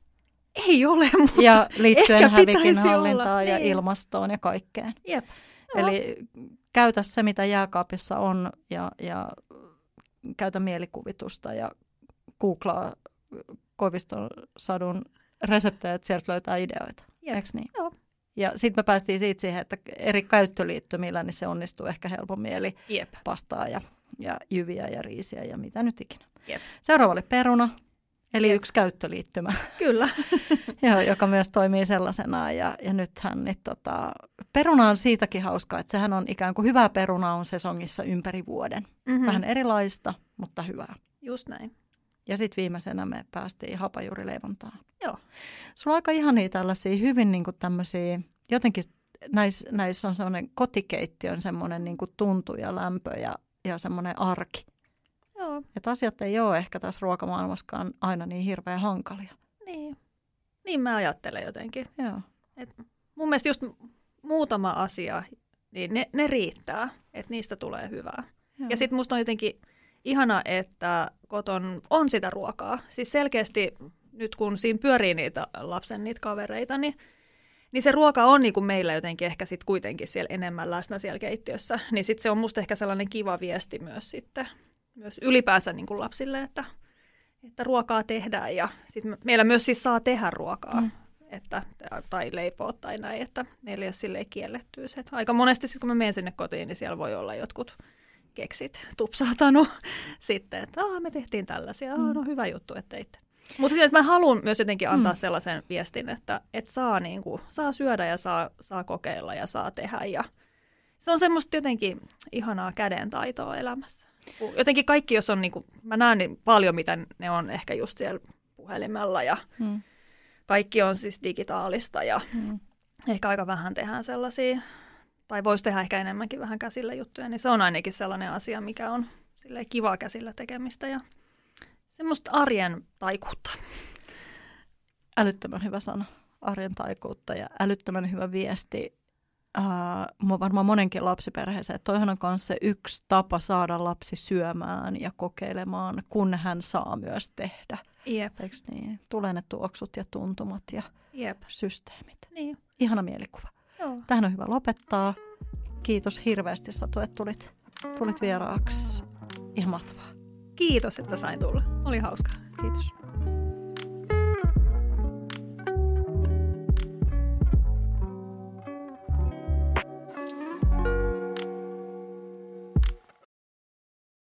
ei ole, mutta ja liittyen hävikinhallintaan ja ilmastoon ja kaikkeen. Jep. No. Eli käytä se, mitä jääkaapissa on ja, ja käytä mielikuvitusta ja googlaa Koiviston sadun reseptejä, että sieltä löytää ideoita. Eks niin? Joo. Ja sitten me päästiin siitä siihen, että eri käyttöliittymillä niin se onnistuu ehkä helpommin, eli Jep. pastaa ja, ja jyviä ja riisiä ja mitä nyt ikinä. Jep. Seuraava oli peruna, eli Jep. yksi käyttöliittymä. Kyllä. ja, joka myös toimii sellaisenaan ja, ja nythän niin, tota, peruna on siitäkin hauskaa, että sehän on ikään kuin hyvää perunaa on sesongissa ympäri vuoden. Mm-hmm. Vähän erilaista, mutta hyvää. Just näin. Ja sitten viimeisenä me päästiin hapanjuurileivontaan. Joo. Sulla on aika ihania tällaisia hyvin niin kuin tämmöisiä, jotenkin näissä näis on semmoinen kotikeittiön semmoinen niin kuin tuntu ja lämpö ja, ja semmoinen arki. Joo. Että asiat ei ole ehkä tässä ruokamaailmassakaan aina niin hirveän hankalia. Niin. Niin mä ajattelen jotenkin. Joo. Et mun mielestä just muutama asia, niin ne, ne riittää, että niistä tulee hyvää. Joo. Ja sitten musta on jotenkin... Ihana, että koton on sitä ruokaa. Siis selkeästi nyt kun siinä pyörii niitä lapsen niitä kavereita, niin, niin se ruoka on niin kuin meillä jotenkin ehkä sitten kuitenkin siellä enemmän läsnä siellä keittiössä. Niin sitten se on musta ehkä sellainen kiva viesti myös sitten, myös ylipäänsä niin kuin lapsille, että, että ruokaa tehdään. Ja sitten meillä myös siis saa tehdä ruokaa mm. että, tai leipoa tai näin, että meillä ei ole silleen kiellettyä se. Aika monesti sitten kun mä menen sinne kotiin, niin siellä voi olla jotkut... keksit tupsahtanut sitten, että aah, me tehtiin tällaisia, aah, no hyvä juttu, että teitte. Mutta sitten, että mä haluan myös jotenkin antaa mm. sellaisen viestin, että et saa, niinku, saa syödä ja saa, saa kokeilla ja saa tehdä. Ja se on semmoista jotenkin ihanaa kädentaitoa elämässä. Jotenkin kaikki, jos on, niinku, mä näen niin paljon, mitä ne on ehkä just siellä puhelimella ja mm. kaikki on siis digitaalista ja mm. ehkä aika vähän tehdään sellaisia. Tai voisi tehdä ehkä enemmänkin vähän käsillä juttuja, niin se on ainakin sellainen asia, mikä on silleen kivaa käsillä tekemistä ja semmoista arjen taikuutta. Älyttömän hyvä sana, arjen taikuutta ja älyttömän hyvä viesti. Äh, mä varmaan monenkin lapsiperheeseen, että toihan on myös se yksi tapa saada lapsi syömään ja kokeilemaan, kun hän saa myös tehdä. Jep. Eiks niin? Tulee ne tuoksut ja tuntumat ja Jep. systeemit. Niin. Ihana mielikuva. Tähän on hyvä lopettaa. Kiitos hirveästi, Satu, että tulit, tulit vieraaksi. Ihan mahtavaa. Kiitos, että sain tulla. Oli hauskaa. Kiitos.